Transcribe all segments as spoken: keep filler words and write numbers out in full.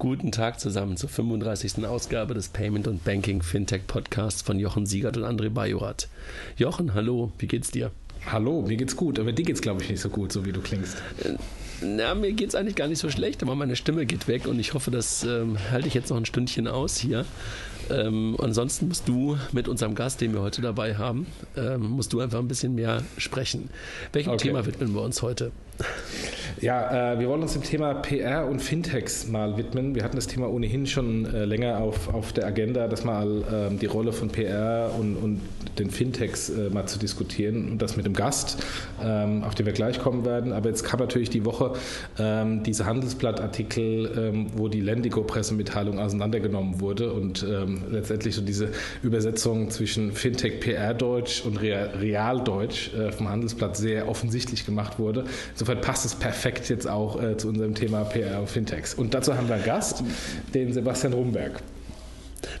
Guten Tag zusammen zur fünfunddreißigsten Ausgabe des Payment und Banking Fintech Podcasts von Jochen Siegert und André Bajorat. Jochen, hallo, wie geht's dir? Hallo, mir geht's gut, aber dir geht's, glaube ich, nicht so gut, so wie du klingst. Na, mir geht's eigentlich gar nicht so schlecht, aber meine Stimme geht weg und ich hoffe, das ähm, halte ich jetzt noch ein Stündchen aus hier. Ähm, ansonsten musst du mit unserem Gast, den wir heute dabei haben, ähm, musst du einfach ein bisschen mehr sprechen. Welchem okay. Thema widmen wir uns heute? Ja, äh, wir wollen uns dem Thema P R und Fintechs mal widmen. Wir hatten das Thema ohnehin schon äh, länger auf, auf der Agenda, das mal ähm, die Rolle von P R und, und den Fintechs äh, mal zu diskutieren und das mit dem Gast, ähm, auf den wir gleich kommen werden. Aber jetzt kam natürlich die Woche ähm, diese Handelsblatt-Artikel, ähm, wo die Lendico-Pressemitteilung auseinandergenommen wurde und ähm, letztendlich so diese Übersetzung zwischen Fintech-P R-Deutsch und Re- Realdeutsch äh, vom Handelsblatt sehr offensichtlich gemacht wurde. Insofern passt es perfekt jetzt auch äh, zu unserem Thema P R und Fintechs. Und dazu haben wir einen Gast, den Sebastian Rumberg.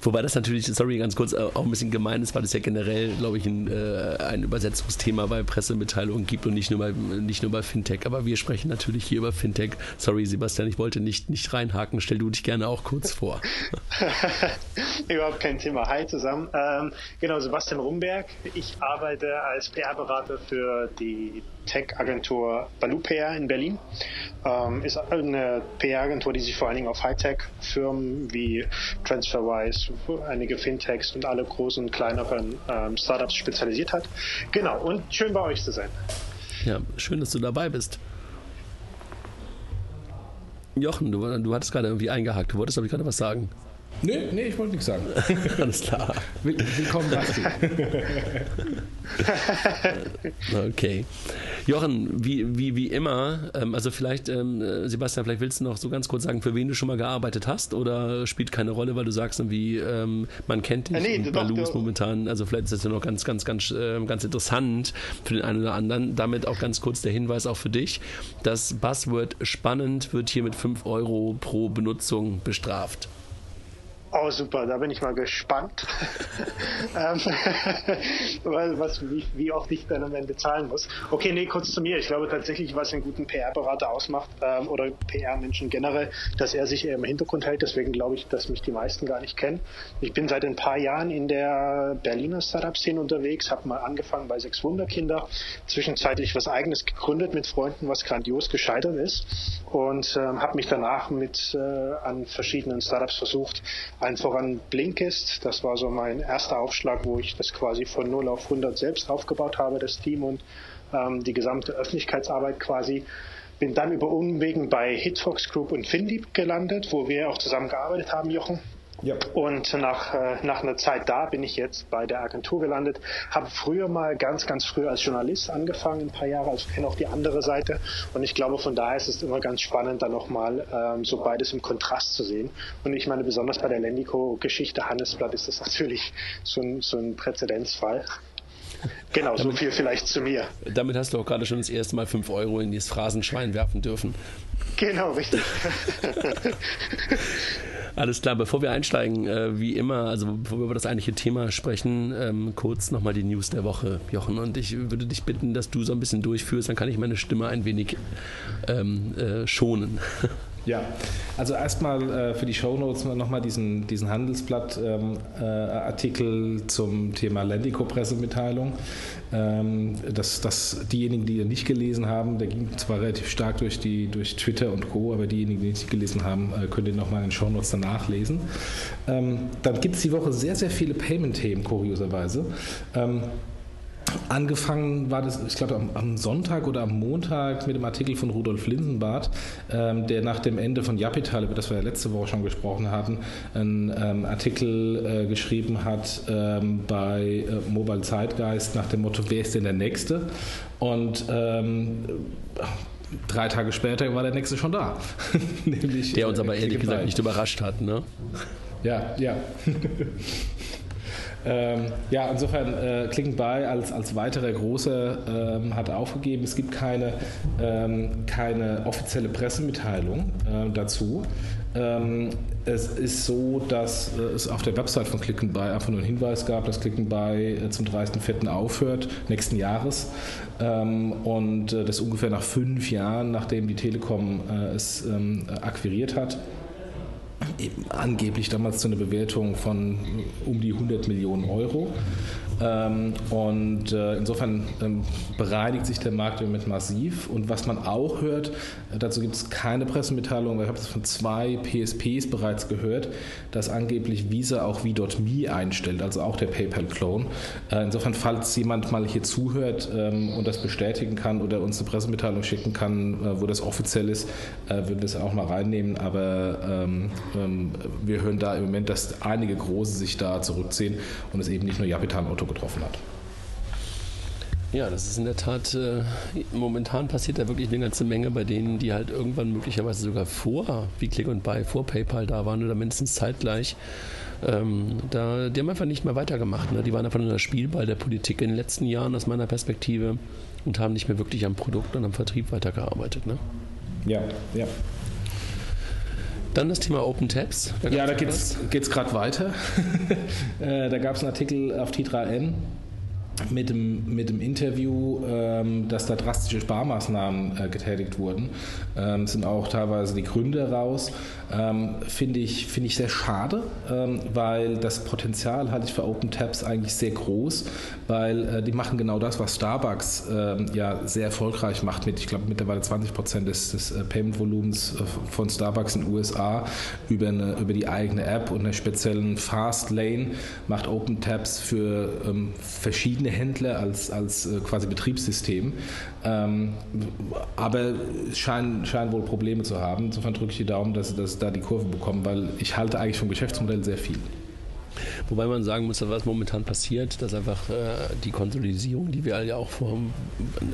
Wobei das natürlich, sorry, ganz kurz, auch ein bisschen gemein ist, weil es ja generell, glaube ich, ein, äh, ein Übersetzungsthema bei Pressemitteilungen gibt und nicht nur bei, nicht nur bei Fintech. Aber wir sprechen natürlich hier über Fintech. Sorry, Sebastian, ich wollte nicht, nicht reinhaken. Stell du dich gerne auch kurz vor. Überhaupt kein Thema. Hi zusammen. Ähm, genau, Sebastian Rumberg. Ich arbeite als P R-Berater für die Tech-Agentur Balu P R in Berlin. Ähm, ist eine P R-Agentur, die sich vor allen Dingen auf Hightech-Firmen wie TransferWise, einige Fintechs und alle großen und kleineren ähm, Startups spezialisiert hat. Genau, und schön bei euch zu sein. Ja, schön, dass du dabei bist. Jochen, du, du hattest gerade irgendwie eingehakt. Du wolltest, glaube ich, gerade was sagen. Nee, nee, ich wollte nichts sagen. Alles klar. Willkommen, Basti. Okay. Jochen, wie, wie, wie immer, ähm, also vielleicht, ähm, Sebastian, vielleicht willst du noch so ganz kurz sagen, für wen du schon mal gearbeitet hast, oder spielt keine Rolle, weil du sagst, irgendwie, ähm, man kennt dich, ja, nee, und Balu ist momentan, also vielleicht ist das ja noch ganz, ganz, ganz, äh, ganz interessant für den einen oder anderen. Damit auch ganz kurz der Hinweis auch für dich, das Buzzword spannend wird hier mit fünf Euro pro Benutzung bestraft. Oh super, da bin ich mal gespannt, was, wie, wie oft ich dann am Ende zahlen muss. Okay, nee, kurz zu mir. Ich glaube tatsächlich, was einen guten P R-Berater ausmacht ähm, oder P R-Menschen generell, dass er sich eher im Hintergrund hält. Deswegen glaube ich, dass mich die meisten gar nicht kennen. Ich bin seit ein paar Jahren in der Berliner Startup-Szene unterwegs, habe mal angefangen bei sechs Wunderkinder, zwischenzeitlich was Eigenes gegründet mit Freunden, was grandios gescheitert ist, und ähm, habe mich danach mit äh, an verschiedenen Startups versucht, allen voran Blinkist. Das war so mein erster Aufschlag, wo ich das quasi von null auf hundert selbst aufgebaut habe, das Team und ähm, die gesamte Öffentlichkeitsarbeit quasi. Bin dann über Umwegen bei Hitfox Group und Findy gelandet, wo wir auch zusammen gearbeitet haben, Jochen. Ja. Und nach, äh, nach einer Zeit da bin ich jetzt bei der Agentur gelandet, habe früher mal ganz, ganz früh als Journalist angefangen, ein paar Jahre, also kenne auch die andere Seite, und ich glaube, von daher ist es immer ganz spannend, dann nochmal ähm, so beides im Kontrast zu sehen, und ich meine, besonders bei der Lendico-Geschichte Handelsblatt ist das natürlich so ein, so ein Präzedenzfall. Genau, damit, so viel vielleicht zu mir. Damit hast du auch gerade schon das erste Mal fünf Euro in dieses Phrasenschwein werfen dürfen. Genau, richtig. Alles klar, bevor wir einsteigen, äh, wie immer, also bevor wir über das eigentliche Thema sprechen, ähm, kurz nochmal die News der Woche, Jochen. Und ich würde dich bitten, dass du so ein bisschen durchführst, dann kann ich meine Stimme ein wenig ähm, äh, schonen. Ja, also erstmal äh, für die Shownotes nochmal diesen, diesen Handelsblatt-Artikel ähm, äh, zum Thema Lendico-Pressemitteilung. Ähm, dass, dass diejenigen, die ihn nicht gelesen haben, der ging zwar relativ stark durch, die, durch Twitter und Co., aber diejenigen, die ihn nicht gelesen haben, äh, können den nochmal in den Shownotes danach lesen. Ähm, dann gibt es die Woche sehr, sehr viele Payment-Themen, kurioserweise. Ähm, Angefangen war das, ich glaube, am, am Sonntag oder am Montag mit dem Artikel von Rudolf Linsenbarth, ähm, der nach dem Ende von Yapital, über das wir ja letzte Woche schon gesprochen hatten, einen ähm, Artikel äh, geschrieben hat ähm, bei äh, Mobile Zeitgeist nach dem Motto, wer ist denn der Nächste? Und ähm, drei Tage später war der Nächste schon da. Nämlich, der uns aber ehrlich Click gesagt nicht überrascht hat, ne? Ja, ja. Ähm, ja, insofern äh, Click and Buy als, als weiterer Großer ähm, hat aufgegeben. Es gibt keine, ähm, keine offizielle Pressemitteilung äh, dazu. Ähm, es ist so, dass äh, es auf der Website von Click and Buy einfach nur einen Hinweis gab, dass Click and Buy äh, zum dreißigsten vierten aufhört, nächsten Jahres. Ähm, und äh, das ungefähr nach fünf Jahren, nachdem die Telekom äh, es ähm, akquiriert hat. angeblich damals zu einer Bewertung von um die hundert Millionen Euro. Ähm, und äh, insofern ähm, bereinigt sich der Markt im Moment massiv. Und was man auch hört, äh, dazu gibt es keine Pressemitteilung, weil ich habe es von zwei P S Ps bereits gehört, dass angeblich Visa auch V Punkt M E einstellt, also auch der PayPal-Clone. Äh, insofern, falls jemand mal hier zuhört ähm, und das bestätigen kann oder uns eine Pressemitteilung schicken kann, äh, wo das offiziell ist, äh, würden wir es auch mal reinnehmen. Aber ähm, ähm, wir hören da im Moment, dass einige Große sich da zurückziehen und es eben nicht nur Japital und getroffen hat. Ja, das ist in der Tat, äh, momentan passiert da wirklich eine ganze Menge bei denen, die halt irgendwann möglicherweise sogar vor, wie Click und Buy, vor PayPal da waren oder mindestens zeitgleich. Ähm, da, die haben einfach nicht mehr weitergemacht. Ne? Die waren einfach nur das Spielball der Politik in den letzten Jahren aus meiner Perspektive und haben nicht mehr wirklich am Produkt und am Vertrieb weitergearbeitet. Ne? Ja, ja. Dann das Thema Open Tabs. Da ja, da geht es gerade weiter. Da gab es einen Artikel auf T drei N mit dem, mit dem Interview, ähm, dass da drastische Sparmaßnahmen äh, getätigt wurden. Ähm, sind auch teilweise die Gründe raus. Ähm, finde ich, finde ich sehr schade, ähm, weil das Potenzial halte ich für Open Tabs eigentlich sehr groß, weil äh, die machen genau das, was Starbucks ähm, ja sehr erfolgreich macht mit, ich glaube, mittlerweile zwanzig Prozent des, des äh, Payment-Volumens äh, von Starbucks in den U S A über, eine, über die eigene App und einer speziellen Fast Lane macht Open Tabs für ähm, verschiedene Händler als, als äh, quasi Betriebssystem, ähm, aber scheinen, scheinen wohl Probleme zu haben. Insofern drücke ich die Daumen, dass sie da die Kurve bekommen, weil ich halte eigentlich vom Geschäftsmodell sehr viel. Wobei man sagen muss, was momentan passiert, dass einfach äh, die Konsolidierung, die wir alle ja auch vor,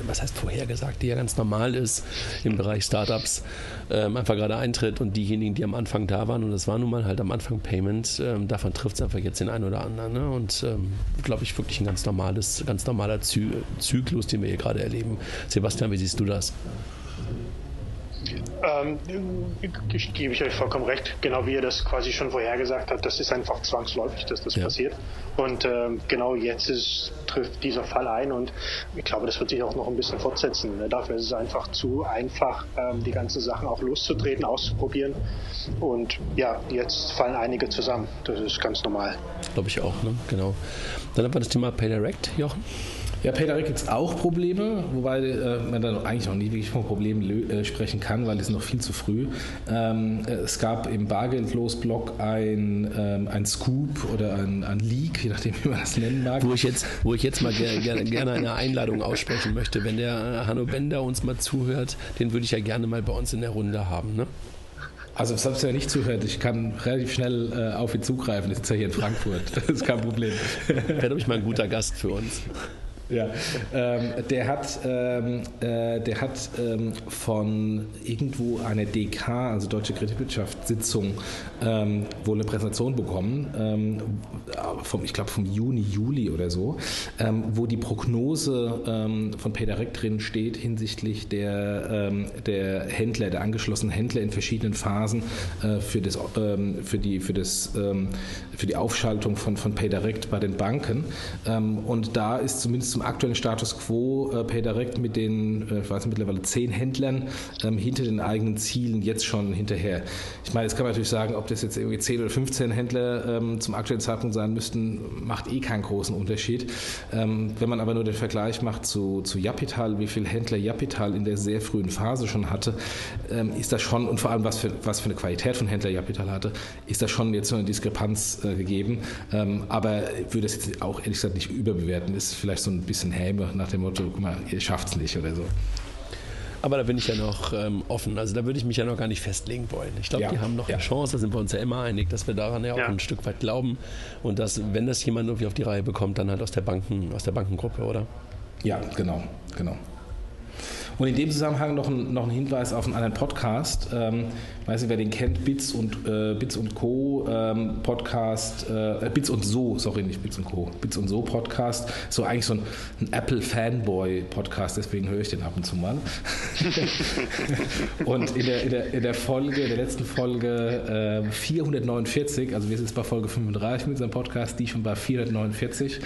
was heißt vorhergesagt, die ja ganz normal ist im Bereich Startups, ähm, einfach gerade eintritt und diejenigen, die am Anfang da waren, und das war nun mal halt am Anfang Payment, ähm, davon trifft es einfach jetzt den einen oder anderen. Ne? Und ähm, glaube ich, wirklich ein ganz normales, ganz normaler Zy- Zyklus, den wir hier gerade erleben. Sebastian, wie siehst du das? Ähm, gebe ich euch vollkommen recht, genau wie ihr das quasi schon vorhergesagt habt, das ist einfach zwangsläufig, dass das ja passiert. Und ähm, genau jetzt ist, trifft dieser Fall ein und ich glaube, das wird sich auch noch ein bisschen fortsetzen. Ne? Dafür ist es einfach zu einfach, ähm, die ganzen Sachen auch loszutreten, auszuprobieren. Und ja, jetzt fallen einige zusammen. Das ist ganz normal. Glaube ich auch, ne? Genau. Dann haben wir das Thema PayDirect, Jochen. Ja, PayDirect gibt es auch Probleme, wobei äh, man da eigentlich noch nie wirklich von Problemen lö- äh, sprechen kann, weil es noch viel zu früh. Ähm, es gab im Bargeldlos-Blog ein, ähm, ein Scoop oder ein, ein Leak, je nachdem, wie man das nennen mag. Wo ich jetzt, wo ich jetzt mal ger- ger- gerne eine Einladung aussprechen möchte. Wenn der Hanno Bender uns mal zuhört, den würde ich ja gerne mal bei uns in der Runde haben, ne? Also, selbst wenn er nicht zuhört, ich kann relativ schnell äh, auf ihn zugreifen. Das ist ja hier in Frankfurt, das ist kein Problem. Wäre doch mal ein guter Gast für uns. Ja, ähm, der hat, ähm, äh, der hat ähm, von irgendwo einer D K, also Deutsche Kreditwirtschaftssitzung, ähm, wohl eine Präsentation bekommen, ähm, vom, ich glaube vom Juni, Juli oder so, ähm, wo die Prognose ähm, von PayDirect drin steht hinsichtlich der, ähm, der Händler, der angeschlossenen Händler in verschiedenen Phasen äh, für, das, ähm, für, die, für, das, ähm, für die Aufschaltung von, von PayDirect bei den Banken. Ähm, und da ist zumindest zum aktuellen Status quo äh, PayDirect mit den, äh, ich weiß nicht, mittlerweile zehn Händlern ähm, hinter den eigenen Zielen jetzt schon hinterher. Ich meine, jetzt kann man natürlich sagen, ob das jetzt irgendwie zehn oder fünfzehn Händler ähm, zum aktuellen Zeitpunkt sein müssten, macht eh keinen großen Unterschied. Ähm, wenn man aber nur den Vergleich macht zu, zu Yapital, wie viele Händler Yapital in der sehr frühen Phase schon hatte, ähm, ist das schon, und vor allem was für, was für eine Qualität von Händler Yapital hatte, ist das schon jetzt so eine Diskrepanz äh, gegeben. Ähm, aber ich würde das jetzt auch ehrlich gesagt nicht überbewerten. Ist vielleicht so ein bisschen Häme nach dem Motto, guck mal, ihr schafft's nicht oder so. Aber da bin ich ja noch ähm, offen. Also da würde ich mich ja noch gar nicht festlegen wollen. Ich glaube, ja. die haben noch ja. eine Chance, da sind wir uns ja immer einig, dass wir daran ja auch ja. ein Stück weit glauben und dass, wenn das jemand irgendwie auf die Reihe bekommt, dann halt aus der Banken, aus der Bankengruppe, oder? Ja, genau, genau. Und in dem Zusammenhang noch ein, noch ein Hinweis auf einen anderen Podcast. Ähm, ich weiß nicht, wer den kennt, Bits und, äh, Bits und Co. Ähm, Podcast, äh, Bits und So, sorry, nicht Bits und Co. Bits und So Podcast. So eigentlich so ein, ein Apple-Fanboy-Podcast, deswegen höre ich den ab und zu mal. Und in der, in, der, in der Folge, in der letzten Folge äh, vierhundertneunundvierzig, also wir sind jetzt bei Folge fünfunddreißig mit unserem Podcast, die schon bei vierhundertneunundvierzig.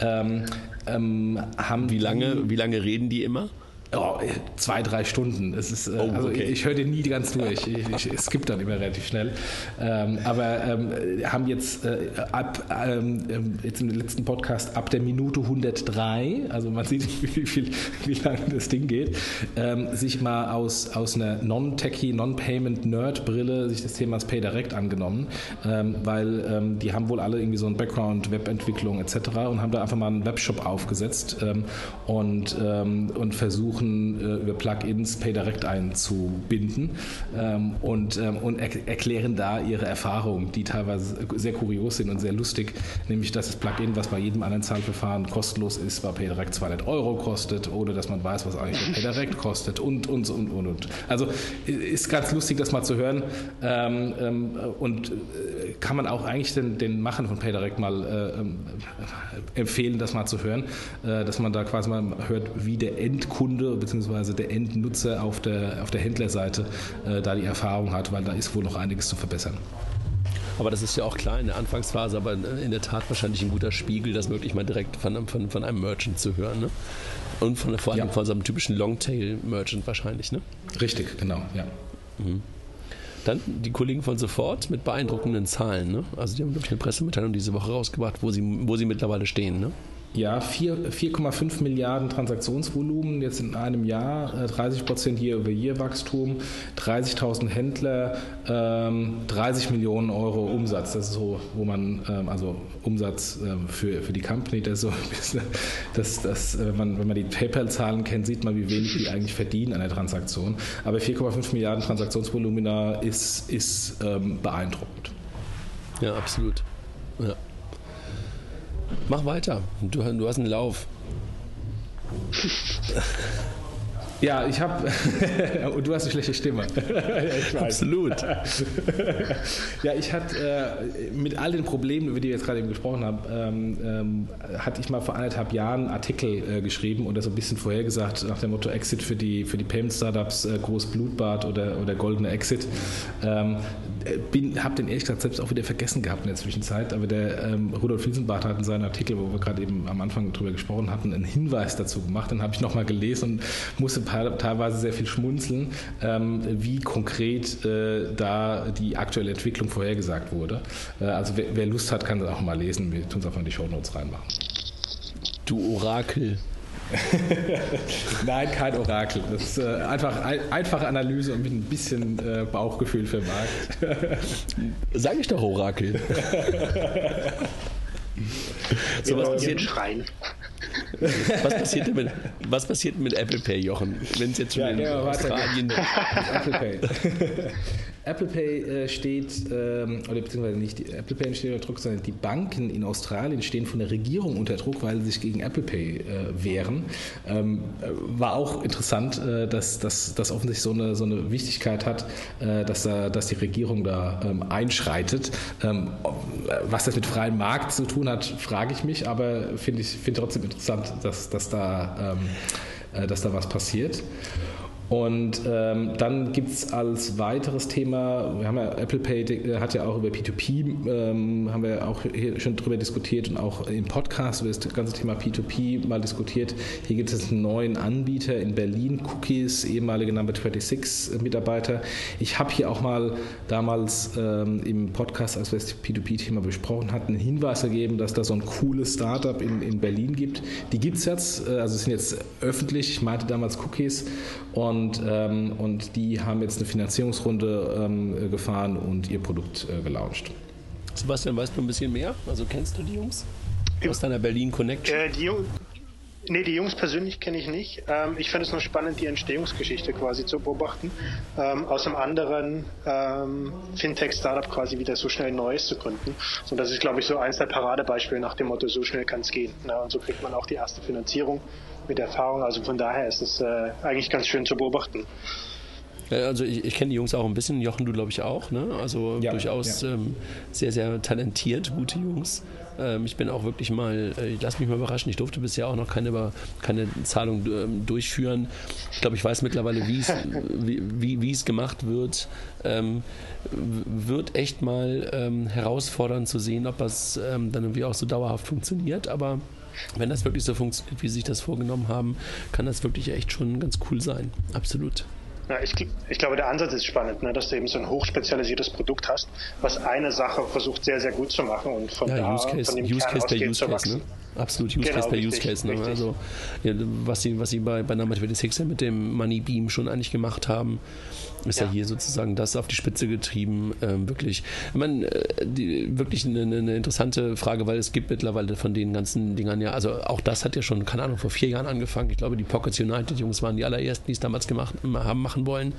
Ähm, ähm, haben wie lange, wie lange reden die immer? Oh, zwei, drei Stunden. Es ist, äh, oh, also okay. ich, ich höre den nie ganz durch. Ich, ich, es gibt dann immer relativ schnell. Ähm, aber ähm, haben jetzt äh, ab ähm, jetzt im letzten Podcast ab der Minute hundertdrei, also man sieht nicht, wie, viel, wie lange das Ding geht, ähm, sich mal aus, aus einer non-techie, non-payment-Nerd-Brille sich des Themas PayDirect angenommen, ähm, weil ähm, die haben wohl alle irgendwie so einen Background, Webentwicklung et cetera und haben da einfach mal einen Webshop aufgesetzt ähm, und, ähm, und versuchen äh, über Plugins PayDirect einzubinden ähm, und, ähm, und er- erklären da ihre Erfahrungen, die teilweise sehr kurios sind und sehr lustig, nämlich dass das Plugin, was bei jedem anderen Zahlverfahren kostenlos ist, bei PayDirect zweihundert Euro kostet, ohne dass man weiß, was eigentlich PayDirect kostet und, und, und, und, und. Also ist ganz lustig, das mal zu hören ähm, ähm, und kann man auch eigentlich den, den Machen von PayDirect mal ähm, empfehlen, das mal zu hören, äh, dass man da quasi mal hört, wie der Endkunde bzw. der Endnutzer auf der, auf der Händlerseite äh, da die Erfahrung hat, weil da ist wohl noch einiges zu verbessern. Aber das ist ja auch klar in der Anfangsphase, aber in der Tat wahrscheinlich ein guter Spiegel, das wirklich mal direkt von, von, von einem Merchant zu hören, ne? Und von, vor allem ja. von so einem typischen Longtail-Merchant wahrscheinlich, ne? Richtig, genau, ja. Mhm. Dann die Kollegen von Sofort mit beeindruckenden Zahlen, ne? Also die haben wirklich eine Pressemitteilung diese Woche rausgebracht, wo sie, wo sie mittlerweile stehen, ne? Ja, vier Komma fünf Milliarden Transaktionsvolumen jetzt in einem Jahr, dreißig Prozent Year-over-Year-Wachstum, dreißigtausend Händler, dreißig Millionen Euro Umsatz. Das ist so, wo man, also Umsatz für, für die Company, das ist so ein bisschen, das, das, wenn man, wenn man die PayPal-Zahlen kennt, sieht man, wie wenig die eigentlich verdienen an der Transaktion. Aber vier Komma fünf Milliarden Transaktionsvolumina ist, ist beeindruckend. Ja, absolut. Ja. Mach weiter, du, du hast einen Lauf. Ja, ich habe... Und du hast eine schlechte Stimme. Ich weiß. Absolut. Ja, ich hatte äh, mit all den Problemen, über die wir jetzt gerade eben gesprochen haben, ähm, ähm, hatte ich mal vor anderthalb Jahren einen Artikel äh, geschrieben und das ein bisschen vorhergesagt, nach dem Motto Exit für die, für die Payment-Startups, äh, groß Blutbad oder, oder goldener Exit. Ähm, habe den ehrlich gesagt selbst auch wieder vergessen gehabt in der Zwischenzeit, aber der ähm, Rudolf Linsenbarth hat in seinem Artikel, wo wir gerade eben am Anfang drüber gesprochen hatten, einen Hinweis dazu gemacht. Den habe ich nochmal gelesen und musste teilweise sehr viel schmunzeln, ähm, wie konkret äh, da die aktuelle Entwicklung vorhergesagt wurde. Äh, also wer, wer Lust hat, kann das auch mal lesen. Wir tun es einfach in die Shownotes reinmachen. Du Orakel. Nein, kein Orakel. Das ist äh, einfach ein, einfache Analyse und mit ein bisschen äh, Bauchgefühl für Markt. Sag ich doch Orakel. So, was passiert? Schreien. Was passiert denn mit, was passiert mit Apple Pay, Jochen? Wenn es jetzt schon ja, in ja, Australien... Apple Pay. Apple Pay äh, steht, ähm, oder beziehungsweise nicht die Apple Pay steht unter Druck, sondern die Banken in Australien stehen von der Regierung unter Druck, weil sie sich gegen Apple Pay äh, wehren. Ähm, war auch interessant, äh, dass das offensichtlich so eine, so eine Wichtigkeit hat, äh, dass, da, dass die Regierung da ähm, einschreitet. Ähm, was das mit freiem Markt zu tun hat, frage ich mich, aber finde ich find trotzdem interessant, dass, dass, da, ähm, äh, dass da was passiert. Und ähm, dann gibt es als weiteres Thema, wir haben ja Apple Pay äh, hat ja auch über P zwei P, ähm, haben wir auch hier schon drüber diskutiert und auch im Podcast über das ganze Thema P zwei P mal diskutiert. Hier gibt es einen neuen Anbieter in Berlin, Cookies, ehemalige Number sechsundzwanzig Mitarbeiter. Ich habe hier auch mal damals ähm, im Podcast, als wir das P zwei P-Thema besprochen hatten, einen Hinweis gegeben, dass da so ein cooles Startup in, in Berlin gibt. Die gibt es jetzt, äh, also sind jetzt öffentlich, ich meinte damals Cookies und Und, ähm, und die haben jetzt eine Finanzierungsrunde ähm, gefahren und ihr Produkt äh, gelauncht. Sebastian, weißt du ein bisschen mehr? Also kennst du die Jungs aus deiner Berlin-Connection? Äh, die Jungs, nee, die Jungs persönlich kenne ich nicht. Ähm, ich fand es nur spannend, die Entstehungsgeschichte quasi zu beobachten, ähm, aus einem anderen ähm, Fintech-Startup quasi wieder so schnell Neues zu gründen. Und das ist, glaube ich, so eins der Paradebeispiele nach dem Motto, so schnell kann es gehen. Na, und so kriegt man auch die erste Finanzierung mit Erfahrung, also von daher ist es äh, eigentlich ganz schön zu beobachten. Also ich, ich kenne die Jungs auch ein bisschen, Jochen, du glaube ich auch, ne? Also ja, durchaus ja. Ähm, sehr, sehr talentiert, gute Jungs. Ähm, ich bin auch wirklich mal, äh, lass mich mal überraschen, ich durfte bisher auch noch keine, keine Zahlung ähm, durchführen. Ich glaube, ich weiß mittlerweile, wie's, wie es gemacht wird. Ähm, wird echt mal ähm, herausfordernd zu sehen, ob das ähm, dann irgendwie auch so dauerhaft funktioniert, aber Wenn das wirklich so funktioniert, wie sie sich das vorgenommen haben, kann das wirklich echt schon ganz cool sein. Absolut. Ja, ich, ich glaube, der Ansatz ist spannend, ne? Dass du eben so ein hochspezialisiertes Produkt hast, was eine Sache versucht sehr, sehr gut zu machen und von ja, da Use Case, von dem Use Kern Case ausgeht zu wachsen. Ne? Absolut, Use genau, Case per richtig, Use Case. Ne? Also, ja, was sie was sie bei, bei Number twenty-six ja mit dem Money Beam schon eigentlich gemacht haben, ist ja, ja hier sozusagen das auf die Spitze getrieben. Ähm, wirklich ich meine, die, wirklich eine, eine interessante Frage, weil es gibt mittlerweile von den ganzen Dingern ja, also auch das hat ja schon, keine Ahnung, vor vier Jahren angefangen. Ich glaube, die Pockets United-Jungs waren die allerersten, die es damals gemacht haben machen wollen.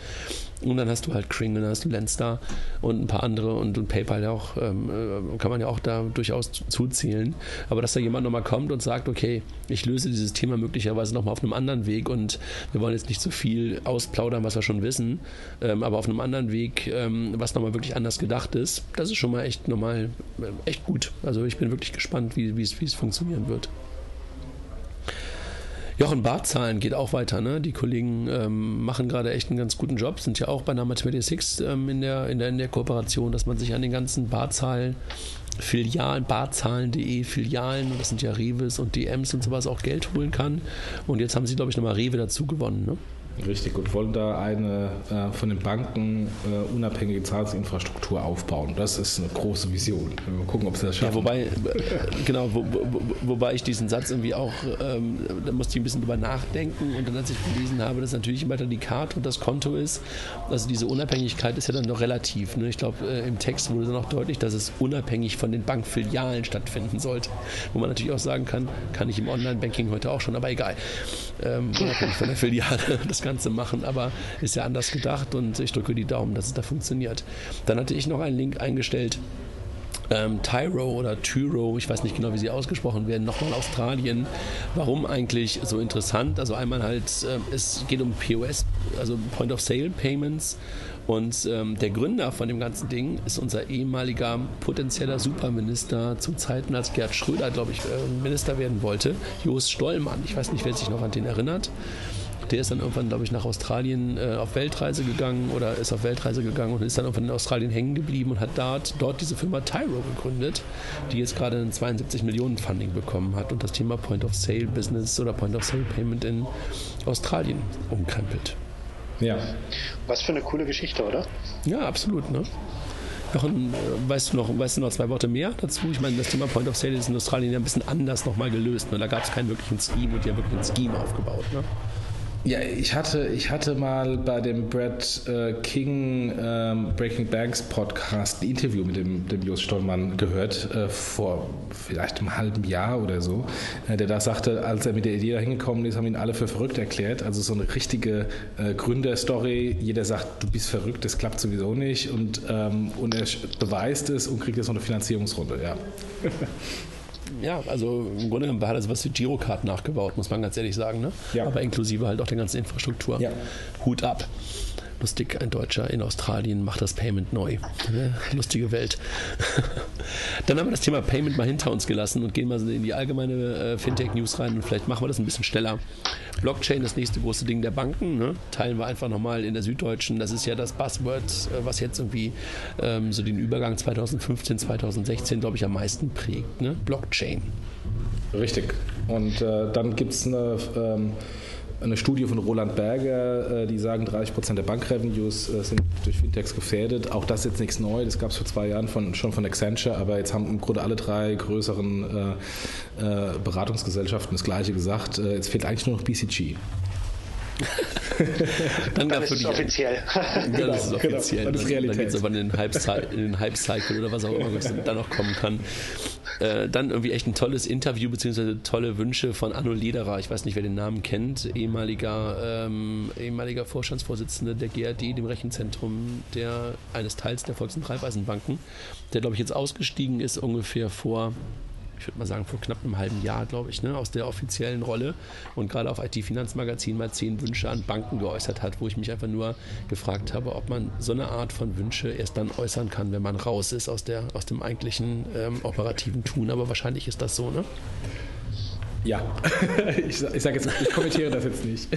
Und dann hast du halt Kringle, dann hast du Landstar und ein paar andere und, und PayPal ja auch, ähm, kann man ja auch da durchaus zuzählen. Aber dass da jemand nochmal kommt und sagt, okay, ich löse dieses Thema möglicherweise nochmal auf einem anderen Weg und wir wollen jetzt nicht so viel ausplaudern, was wir schon wissen, ähm, aber auf einem anderen Weg, ähm, was nochmal wirklich anders gedacht ist, das ist schon mal echt nochmal, äh, echt gut. Also ich bin wirklich gespannt, wie es funktionieren wird. Jochen, Barzahlen geht auch weiter, ne? Die Kollegen ähm, machen gerade echt einen ganz guten Job, sind ja auch bei Number twenty-six ähm, in, der, in, der, in der Kooperation, dass man sich an den ganzen Barzahlen, Filialen, barzahlen.de Filialen, das sind ja Rewes und D Ms und sowas, auch Geld holen kann. Und jetzt haben sie, glaube ich, nochmal Rewe dazu gewonnen, ne? Richtig, und wollen da eine äh, von den Banken äh, unabhängige Zahlungsinfrastruktur aufbauen. Das ist eine große Vision. Mal gucken, ob sie das schaffen. Ja, wobei, äh, genau, wo, wo, wo, wobei ich diesen Satz irgendwie auch, ähm, da musste ich ein bisschen drüber nachdenken und dann, als ich gelesen habe, dass natürlich immer dann die Karte und das Konto ist, also diese Unabhängigkeit ist ja dann noch relativ. Ne? Ich glaube, äh, im Text wurde dann auch deutlich, dass es unabhängig von den Bankfilialen stattfinden sollte. Wo man natürlich auch sagen kann, kann ich im Online-Banking heute auch schon, aber egal. Ähm, unabhängig von der Filiale, das Ganze machen, aber ist ja anders gedacht und ich drücke die Daumen, dass es da funktioniert. Dann hatte ich noch einen Link eingestellt, ähm, Tyro oder Tyro, ich weiß nicht genau, wie sie ausgesprochen werden, nochmal Australien. Warum eigentlich so interessant? Also einmal halt, äh, es geht um P O S, also Point-of-Sale-Payments. Und ähm, der Gründer von dem ganzen Ding ist unser ehemaliger potenzieller Superminister zu Zeiten, als Gerd Schröder, glaube ich, äh, Minister werden wollte, Joost Stollmann. Ich weiß nicht, wer sich noch an den erinnert. Der ist dann irgendwann, glaube ich, nach Australien äh, auf Weltreise gegangen oder ist auf Weltreise gegangen und ist dann irgendwann in Australien hängen geblieben und hat dort, dort diese Firma Tyro gegründet, die jetzt gerade ein zweiundsiebzig Millionen Funding bekommen hat und das Thema Point-of-Sale-Business oder Point-of-Sale-Payment in Australien umkrempelt. Ja. Was für eine coole Geschichte, oder? Ja, absolut, ne? Jochen, weißt du noch, weißt du noch zwei Worte mehr dazu? Ich meine, das Thema Point of Sale ist in Australien ja ein bisschen anders nochmal gelöst. Ne? Da gab es keinen wirklichen Scheme und die haben wirklich ein Scheme aufgebaut, ne? Ja, ich hatte, ich hatte mal bei dem Brad äh, King ähm, Breaking Banks Podcast ein Interview mit dem, dem Joost Stollmann gehört, äh, vor vielleicht einem halben Jahr oder so, äh, der da sagte, als er mit der Idee da hingekommen ist, haben ihn alle für verrückt erklärt. Also so eine richtige äh, Gründerstory. Jeder sagt, du bist verrückt, das klappt sowieso nicht. Und, ähm, und er beweist es und kriegt jetzt noch eine Finanzierungsrunde, ja. Ja, also im Grunde genommen hat er sowas wie Girocard nachgebaut, muss man ganz ehrlich sagen, ne? Ja. Aber inklusive halt auch der ganzen Infrastruktur. Ja. Hut ab. Lustig, ein Deutscher in Australien macht das Payment neu. Lustige Welt. Dann haben wir das Thema Payment mal hinter uns gelassen und gehen mal in die allgemeine äh, Fintech-News rein und vielleicht machen wir das ein bisschen schneller. Blockchain, das nächste große Ding der Banken, ne? Teilen wir einfach nochmal in der Süddeutschen. Das ist ja das Buzzword, äh, was jetzt irgendwie ähm, so den Übergang zweitausendfünfzehn, zweitausendsechzehn, glaube ich, am meisten prägt, ne? Blockchain. Richtig. Und äh, dann gibt es eine... Ähm Eine Studie von Roland Berger, die sagen, dreißig Prozent der Bankrevenues sind durch Fintechs gefährdet. Auch das ist jetzt nichts Neues, das gab es vor zwei Jahren von, schon von Accenture, aber jetzt haben im Grunde alle drei größeren äh, Beratungsgesellschaften das Gleiche gesagt. Jetzt fehlt eigentlich nur noch B C G. Dann, dann, ist es offiziell. Dann genau, ist es offiziell. Genau, dann, dann, dann geht es aber in den Hype-Cycle Hype oder was auch immer, was da noch kommen kann. Äh, dann irgendwie echt ein tolles Interview bzw. tolle Wünsche von Anno Lederer. Ich weiß nicht, wer den Namen kennt. Ehemaliger, ähm, ehemaliger Vorstandsvorsitzender der G R D, dem Rechenzentrum der, eines Teils der Volks- und Raiffeisenbanken, der, glaube ich, jetzt ausgestiegen ist ungefähr vor... ich würde mal sagen, vor knapp einem halben Jahr, glaube ich, ne, aus der offiziellen Rolle und gerade auf I T-Finanzmagazin mal zehn Wünsche an Banken geäußert hat, wo ich mich einfach nur gefragt habe, ob man so eine Art von Wünsche erst dann äußern kann, wenn man raus ist aus, der, aus dem eigentlichen ähm, operativen Tun. Aber wahrscheinlich ist das so, ne? Ja, ich, ich sage jetzt, ich kommentiere das jetzt nicht.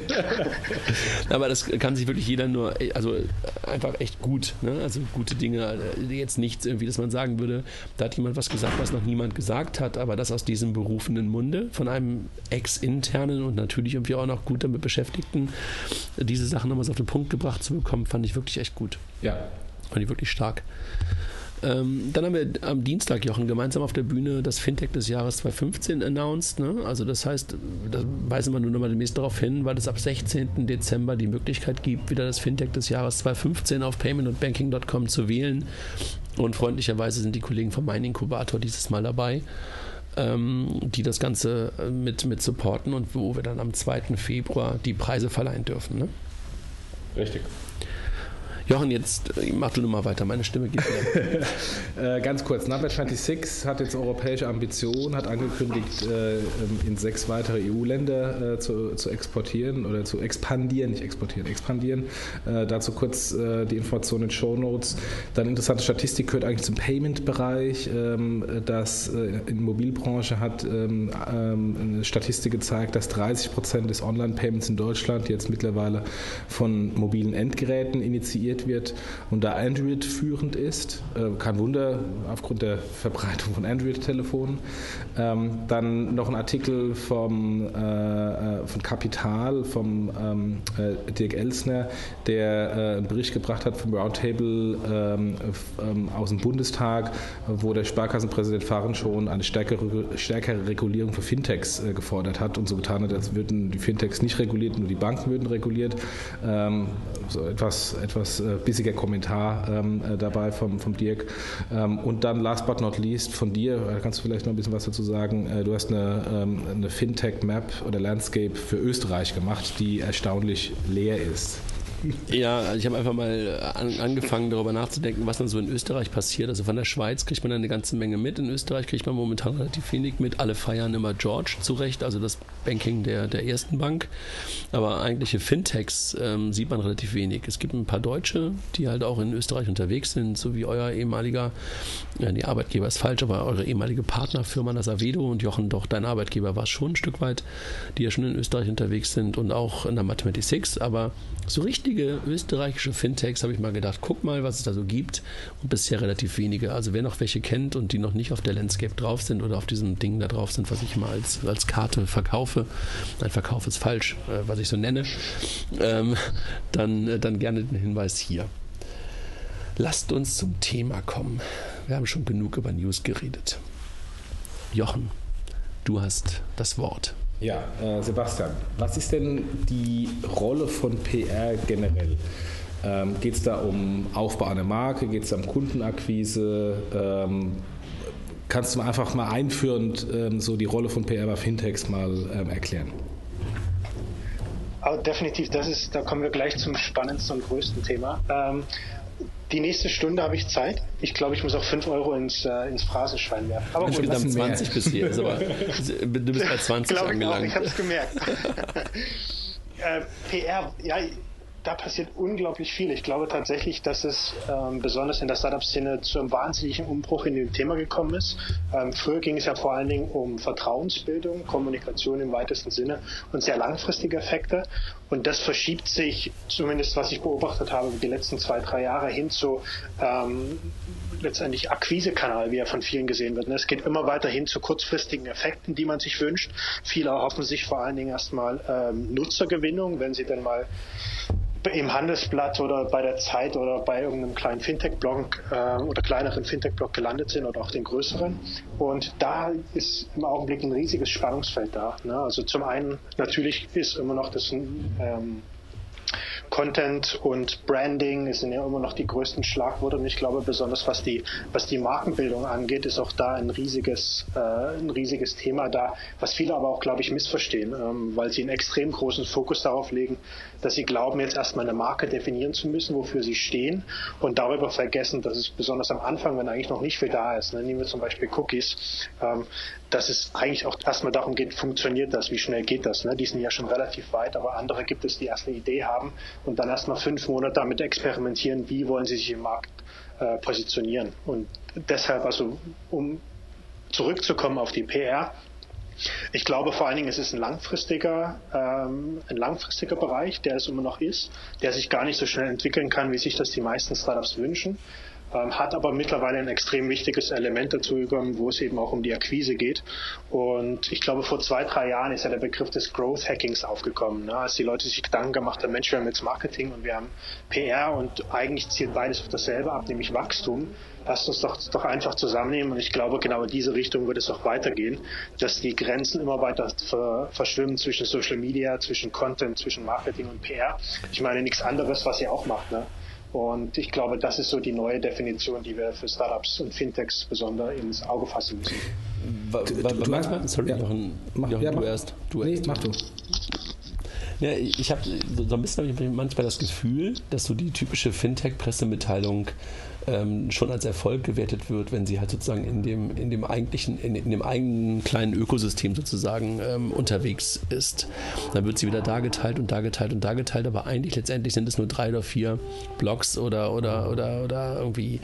Aber das kann sich wirklich jeder nur, also einfach echt gut, ne? Also gute Dinge, jetzt nichts irgendwie, dass man sagen würde, da hat jemand was gesagt, was noch niemand gesagt hat, aber das aus diesem berufenen Munde von einem ex-internen und natürlich irgendwie auch noch gut damit Beschäftigten, diese Sachen nochmals auf den Punkt gebracht zu bekommen, fand ich wirklich echt gut. Ja. Fand ich wirklich stark. Ähm, dann haben wir am Dienstag, Jochen, gemeinsam auf der Bühne das Fintech des Jahres zwanzig fünfzehn announced. Ne? Also das heißt, da weisen wir nur nochmal demnächst darauf hin, weil es ab sechzehnten Dezember die Möglichkeit gibt, wieder das Fintech des Jahres zwanzig fünfzehn auf payment und banking Punkt com zu wählen. Und freundlicherweise sind die Kollegen vom Mein Inkubator dieses Mal dabei, ähm, die das Ganze mit, mit supporten und wo wir dann am zweiten Februar die Preise verleihen dürfen. Ne? Richtig. Jochen, jetzt mach du nochmal weiter, meine Stimme geht wieder. äh, ganz kurz, Number sechsundzwanzig hat jetzt europäische Ambitionen, hat angekündigt, äh, in sechs weitere E U-Länder äh, zu, zu exportieren oder zu expandieren, nicht exportieren, expandieren. Äh, dazu kurz äh, die Informationen in Shownotes. Dann interessante Statistik gehört eigentlich zum Payment-Bereich. Ähm, dass äh, in der Mobilbranche hat ähm, ähm, eine Statistik gezeigt, dass dreißig Prozent des Online-Payments in Deutschland jetzt mittlerweile von mobilen Endgeräten initiiert wird und da Android führend ist, kein Wunder aufgrund der Verbreitung von Android-Telefonen. Dann noch ein Artikel vom, von Capital, vom Dirk Elsner, der einen Bericht gebracht hat vom Roundtable aus dem Bundestag, wo der Sparkassenpräsident Fahren schon eine stärkere, stärkere Regulierung für Fintechs gefordert hat und so getan hat, als würden die Fintechs nicht reguliert, nur die Banken würden reguliert. So etwas, etwas bissiger Kommentar ähm, dabei vom, vom Dirk. Ähm, und dann last but not least von dir, kannst du vielleicht noch ein bisschen was dazu sagen, äh, du hast eine, ähm, eine Fintech-Map oder Landscape für Österreich gemacht, die erstaunlich leer ist. Ja, ich habe einfach mal an, angefangen darüber nachzudenken, was dann so in Österreich passiert. Also von der Schweiz kriegt man eine ganze Menge mit. In Österreich kriegt man momentan relativ wenig mit. Alle feiern immer George zurecht, also das Banking der, der ersten Bank. Aber eigentliche Fintechs ähm, sieht man relativ wenig. Es gibt ein paar Deutsche, die halt auch in Österreich unterwegs sind, so wie euer ehemaliger, ja, die Arbeitgeber ist falsch, aber eure ehemalige Partnerfirma, das Avedo und Jochen, doch dein Arbeitgeber war schon ein Stück weit, die ja schon in Österreich unterwegs sind und auch in der Mathematics. Aber so richtig österreichische Fintechs, habe ich mal gedacht, guck mal, was es da so gibt, und bisher relativ wenige. Also wer noch welche kennt und die noch nicht auf der Landscape drauf sind oder auf diesem Ding da drauf sind, was ich mal als, als Karte verkaufe, nein, Verkauf ist falsch, äh, was ich so nenne, ähm, dann, äh, dann gerne den Hinweis hier. Lasst uns zum Thema kommen. Wir haben schon genug über News geredet. Jochen, du hast das Wort. Ja, äh, Sebastian, was ist denn die Rolle von P R generell? Ähm, geht es da um Aufbau einer Marke? Geht es da um Kundenakquise? Ähm, kannst du einfach mal einführend ähm, so die Rolle von P R bei Fintechs mal ähm, erklären? Aber definitiv, das ist, da kommen wir gleich zum spannendsten und größten Thema. Ähm, Die nächste Stunde habe ich Zeit. Ich glaube, ich muss auch fünf Euro ins, äh, ins Phrasenschwein werfen. Aber insgesamt zwanzig bis hier. Also, aber du bist bei zwanzig glaub angelangt. Ich, ich habe es gemerkt. äh, P R, ja, da passiert unglaublich viel. Ich glaube tatsächlich, dass es ähm, besonders in der Startup-Szene zu einem wahnsinnigen Umbruch in dem Thema gekommen ist. Ähm, früher ging es ja vor allen Dingen um Vertrauensbildung, Kommunikation im weitesten Sinne und sehr langfristige Effekte. Und das verschiebt sich, zumindest was ich beobachtet habe, die letzten zwei, drei Jahre hin zu ähm, letztendlich Akquisekanal, wie er von vielen gesehen wird. Es geht immer weiter hin zu kurzfristigen Effekten, die man sich wünscht. Viele erhoffen sich vor allen Dingen erstmal ähm, Nutzergewinnung, wenn sie dann mal im Handelsblatt oder bei der Zeit oder bei irgendeinem kleinen Fintech-Blog äh, oder kleineren Fintech-Blog gelandet sind oder auch den größeren. Und da ist im Augenblick ein riesiges Spannungsfeld da. Ne? Also zum einen natürlich ist immer noch das ähm, Content und Branding sind ja immer noch die größten Schlagworte. Und ich glaube, besonders was die, was die Markenbildung angeht, ist auch da ein riesiges, äh, ein riesiges Thema da, was viele aber auch, glaube ich, missverstehen, ähm, weil sie einen extrem großen Fokus darauf legen, dass sie glauben, jetzt erstmal eine Marke definieren zu müssen, wofür sie stehen, und darüber vergessen, dass es besonders am Anfang, wenn eigentlich noch nicht viel da ist, ne, nehmen wir zum Beispiel Cookies, ähm, dass es eigentlich auch erstmal darum geht, funktioniert das, wie schnell geht das. Ne? Die sind ja schon relativ weit, aber andere gibt es, die erst eine Idee haben und dann erstmal fünf Monate damit experimentieren, wie wollen sie sich im Markt äh, positionieren. Und deshalb, also um zurückzukommen auf die P R, Ich glaube vor allen Dingen, es ist ein langfristiger, ähm, ein langfristiger Bereich, der es immer noch ist, der sich gar nicht so schnell entwickeln kann, wie sich das die meisten Startups wünschen, ähm, hat aber mittlerweile ein extrem wichtiges Element dazu gekommen, wo es eben auch um die Akquise geht. Und ich glaube, vor zwei, drei Jahren ist ja der Begriff des Growth Hackings aufgekommen, ne? Als die Leute sich Gedanken gemacht haben, Mensch, wir haben jetzt Marketing und wir haben P R und eigentlich zielt beides auf dasselbe ab, nämlich Wachstum. Lasst uns doch, doch einfach zusammennehmen, und ich glaube, genau in diese Richtung wird es auch weitergehen, dass die Grenzen immer weiter verschwimmen zwischen Social Media, zwischen Content, zwischen Marketing und P R. Ich meine, nichts anderes, was ihr auch macht, ne? Und ich glaube, das ist so die neue Definition, die wir für Startups und Fintechs besonders ins Auge fassen müssen. Du machst, sorry, du erst. Nee, mach du. Ja, ich habe so ein bisschen hab ich manchmal das Gefühl, dass so die typische Fintech-Pressemitteilung ähm, schon als Erfolg gewertet wird, wenn sie halt sozusagen in dem, in dem eigentlichen, in, in dem eigenen kleinen Ökosystem sozusagen ähm, unterwegs ist. Dann wird sie wieder da geteilt und da geteilt und da geteilt, aber eigentlich letztendlich sind es nur drei oder vier Blogs oder oder oder oder irgendwie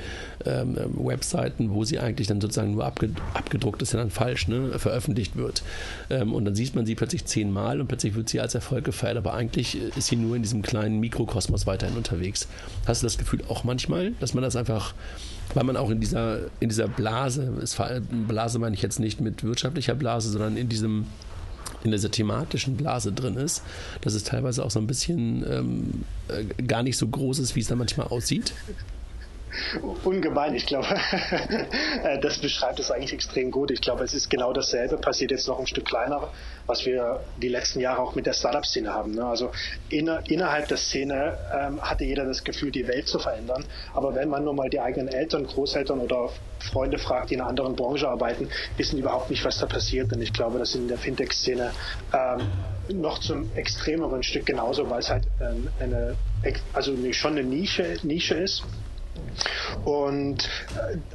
ähm, Webseiten, wo sie eigentlich dann sozusagen nur abged- abgedruckt ist, ja dann falsch, ne, veröffentlicht wird. Ähm, und dann sieht man sie plötzlich zehnmal und plötzlich wird sie als Erfolg gefeiert. Aber eigentlich ist sie nur in diesem kleinen Mikrokosmos weiterhin unterwegs. Hast du das Gefühl auch manchmal, dass man das einfach, weil man auch in dieser, in dieser Blase, ist, Blase meine ich jetzt nicht mit wirtschaftlicher Blase, sondern in diesem, in dieser thematischen Blase drin ist, dass es teilweise auch so ein bisschen ähm, äh, gar nicht so groß ist, wie es dann manchmal aussieht? Ungemein, ich glaube, das beschreibt es eigentlich extrem gut. Ich glaube, es ist genau dasselbe, passiert jetzt noch ein Stück kleiner, was wir die letzten Jahre auch mit der Startup-Szene haben. Also inner, innerhalb der Szene ähm, hatte jeder das Gefühl, die Welt zu verändern. Aber wenn man nur mal die eigenen Eltern, Großeltern oder Freunde fragt, die in einer anderen Branche arbeiten, wissen die überhaupt nicht, was da passiert. Und ich glaube, das ist in der Fintech-Szene ähm, noch zum extremeren Stück genauso, weil es halt ähm, eine, also schon eine Nische, Nische ist. Und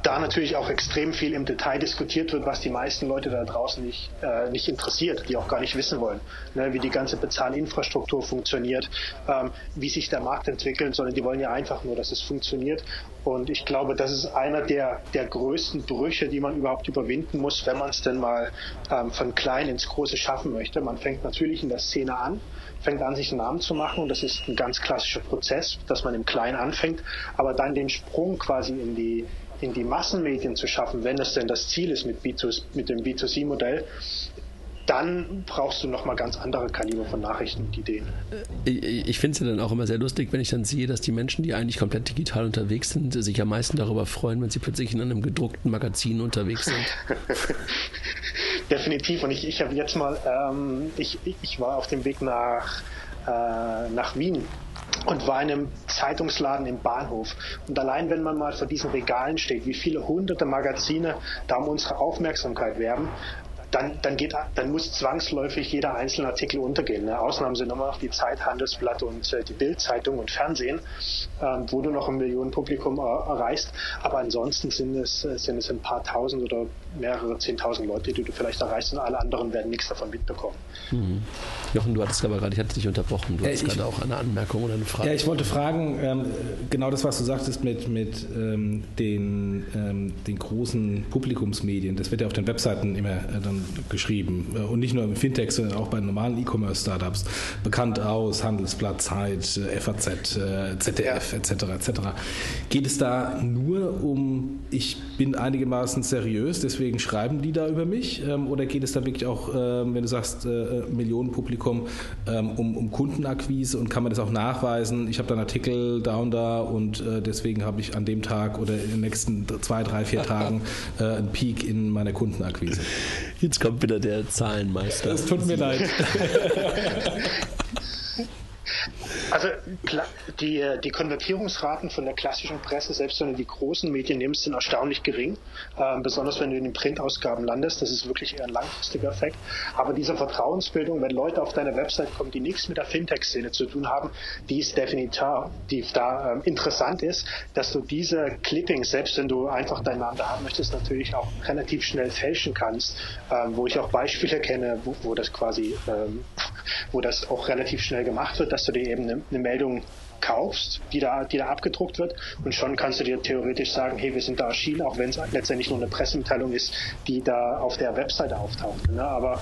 da natürlich auch extrem viel im Detail diskutiert wird, was die meisten Leute da draußen nicht, äh, nicht interessiert, die auch gar nicht wissen wollen, ne, wie die ganze Bezahlinfrastruktur funktioniert, ähm, wie sich der Markt entwickelt, sondern die wollen ja einfach nur, dass es funktioniert. Und ich glaube, das ist einer der, der größten Brüche, die man überhaupt überwinden muss, wenn man es denn mal ähm, von klein ins Große schaffen möchte. Man fängt natürlich in der Szene an, fängt an, sich einen Namen zu machen, und das ist ein ganz klassischer Prozess, dass man im Kleinen anfängt, aber dann den Sprung quasi in die, in die Massenmedien zu schaffen, wenn es denn das Ziel ist mit, B zwei, mit dem B zwei C Modell, dann brauchst du nochmal ganz andere Kaliber von Nachrichten und Ideen. Ich finde es ja dann auch immer sehr lustig, wenn ich dann sehe, dass die Menschen, die eigentlich komplett digital unterwegs sind, sich am meisten darüber freuen, wenn sie plötzlich in einem gedruckten Magazin unterwegs sind. Definitiv. Und ich, ich habe jetzt mal, ähm, ich, ich war auf dem Weg nach, äh, nach Wien und war in einem Zeitungsladen im Bahnhof. Und allein, wenn man mal vor diesen Regalen steht, wie viele hunderte Magazine da um unsere Aufmerksamkeit werben, Dann, dann, geht, dann muss zwangsläufig jeder einzelne Artikel untergehen. Ne? Ausnahmen sind immer noch die Zeit, Handelsblatt und äh, die Bild-Zeitung und Fernsehen, ähm, wo du noch ein Millionenpublikum äh, erreichst. Aber ansonsten sind es, sind es ein paar tausend oder mehrere zehntausend Leute, die du vielleicht erreichst, und alle anderen werden nichts davon mitbekommen. Mhm. Jochen, du hattest aber gerade, ich hatte dich unterbrochen, du äh, hattest ich, gerade auch eine Anmerkung oder eine Frage. Ja, ich wollte fragen, ähm, genau das, was du sagtest mit, mit ähm, den, ähm, den großen Publikumsmedien, das wird ja auf den Webseiten immer äh, dann geschrieben und nicht nur im Fintech, sondern auch bei normalen E-Commerce-Startups, bekannt aus Handelsblatt, Zeit, F A Z, Z D F et cetera et cetera. Geht es da nur um, ich bin einigermaßen seriös, deswegen schreiben die da über mich, oder geht es da wirklich auch, wenn du sagst Millionenpublikum, um, um Kundenakquise, und kann man das auch nachweisen? Ich habe da einen Artikel da und da und deswegen habe ich an dem Tag oder in den nächsten zwei, drei, vier Tagen einen Peak in meiner Kundenakquise. Jetzt kommt wieder der Zahlenmeister. Das tut mir leid. Also die, die Konvertierungsraten von der klassischen Presse, selbst wenn du die großen Medien nimmst, sind erstaunlich gering, äh, besonders wenn du in den Printausgaben landest. Das ist wirklich eher ein langfristiger Effekt. Aber diese Vertrauensbildung, wenn Leute auf deine Website kommen, die nichts mit der Fintech-Szene zu tun haben, die ist definitiv die da äh, interessant ist, dass du diese Clippings, selbst wenn du einfach deinen Namen da haben möchtest, natürlich auch relativ schnell fälschen kannst, äh, wo ich auch Beispiele kenne, wo, wo das quasi, äh, wo das auch relativ schnell gemacht wird, dass du dir eben eine, eine Meldung kaufst, die da, die da abgedruckt wird, und schon kannst du dir theoretisch sagen, hey, wir sind da erschienen, auch wenn es letztendlich nur eine Pressemitteilung ist, die da auf der Webseite auftaucht. Ne? Aber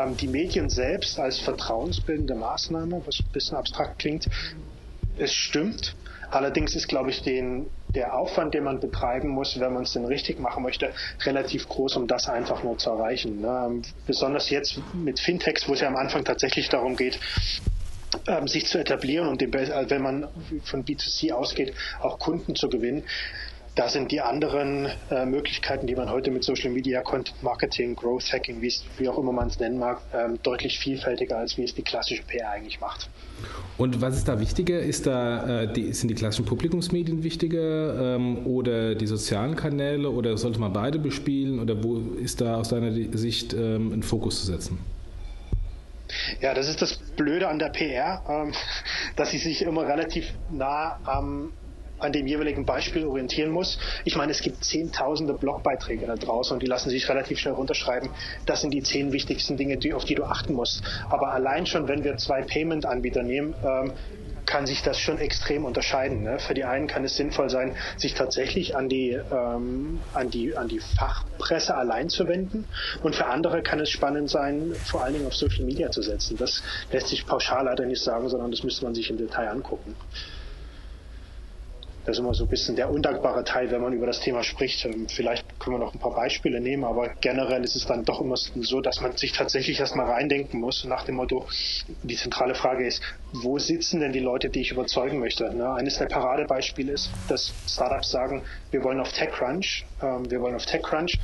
ähm, die Medien selbst als vertrauensbildende Maßnahme, was ein bisschen abstrakt klingt, es stimmt. Allerdings ist, glaube ich, den, der Aufwand, den man betreiben muss, wenn man es denn richtig machen möchte, relativ groß, um das einfach nur zu erreichen. Ne? Besonders jetzt mit Fintechs, wo es ja am Anfang tatsächlich darum geht, ähm, sich zu etablieren und den, wenn man von B zwei C ausgeht, auch Kunden zu gewinnen. Da sind die anderen äh, Möglichkeiten, die man heute mit Social Media, Content Marketing, Growth Hacking, wie auch immer man es nennen mag, ähm, deutlich vielfältiger, als wie es die klassische P R eigentlich macht. Und was ist da wichtiger? Ist da, äh, die, sind die klassischen Publikumsmedien wichtiger ähm, oder die sozialen Kanäle, oder sollte man beide bespielen, oder wo ist da aus deiner Sicht ähm, ein Fokus zu setzen? Ja, das ist das Blöde an der P R, ähm, dass sie sich immer relativ nah am ähm, an dem jeweiligen Beispiel orientieren muss. Ich meine, es gibt zehntausende Blogbeiträge da draußen und die lassen sich relativ schnell runterschreiben. Das sind die zehn wichtigsten Dinge, die, auf die du achten musst. Aber allein schon, wenn wir zwei Payment-Anbieter nehmen, ähm, kann sich das schon extrem unterscheiden. Ne? Für die einen kann es sinnvoll sein, sich tatsächlich an die, ähm, an die, an die Fachpresse allein zu wenden, und für andere kann es spannend sein, vor allen Dingen auf Social Media zu setzen. Das lässt sich pauschal leider nicht sagen, sondern das müsste man sich im Detail angucken. Das ist immer so ein bisschen der undankbare Teil, wenn man über das Thema spricht. Vielleicht können wir noch ein paar Beispiele nehmen, aber generell ist es dann doch immer so, dass man sich tatsächlich erstmal reindenken muss, nach dem Motto, die zentrale Frage ist, wo sitzen denn die Leute, die ich überzeugen möchte? Eines der Paradebeispiele ist, dass Startups sagen, wir wollen auf TechCrunch, wir wollen auf TechCrunch.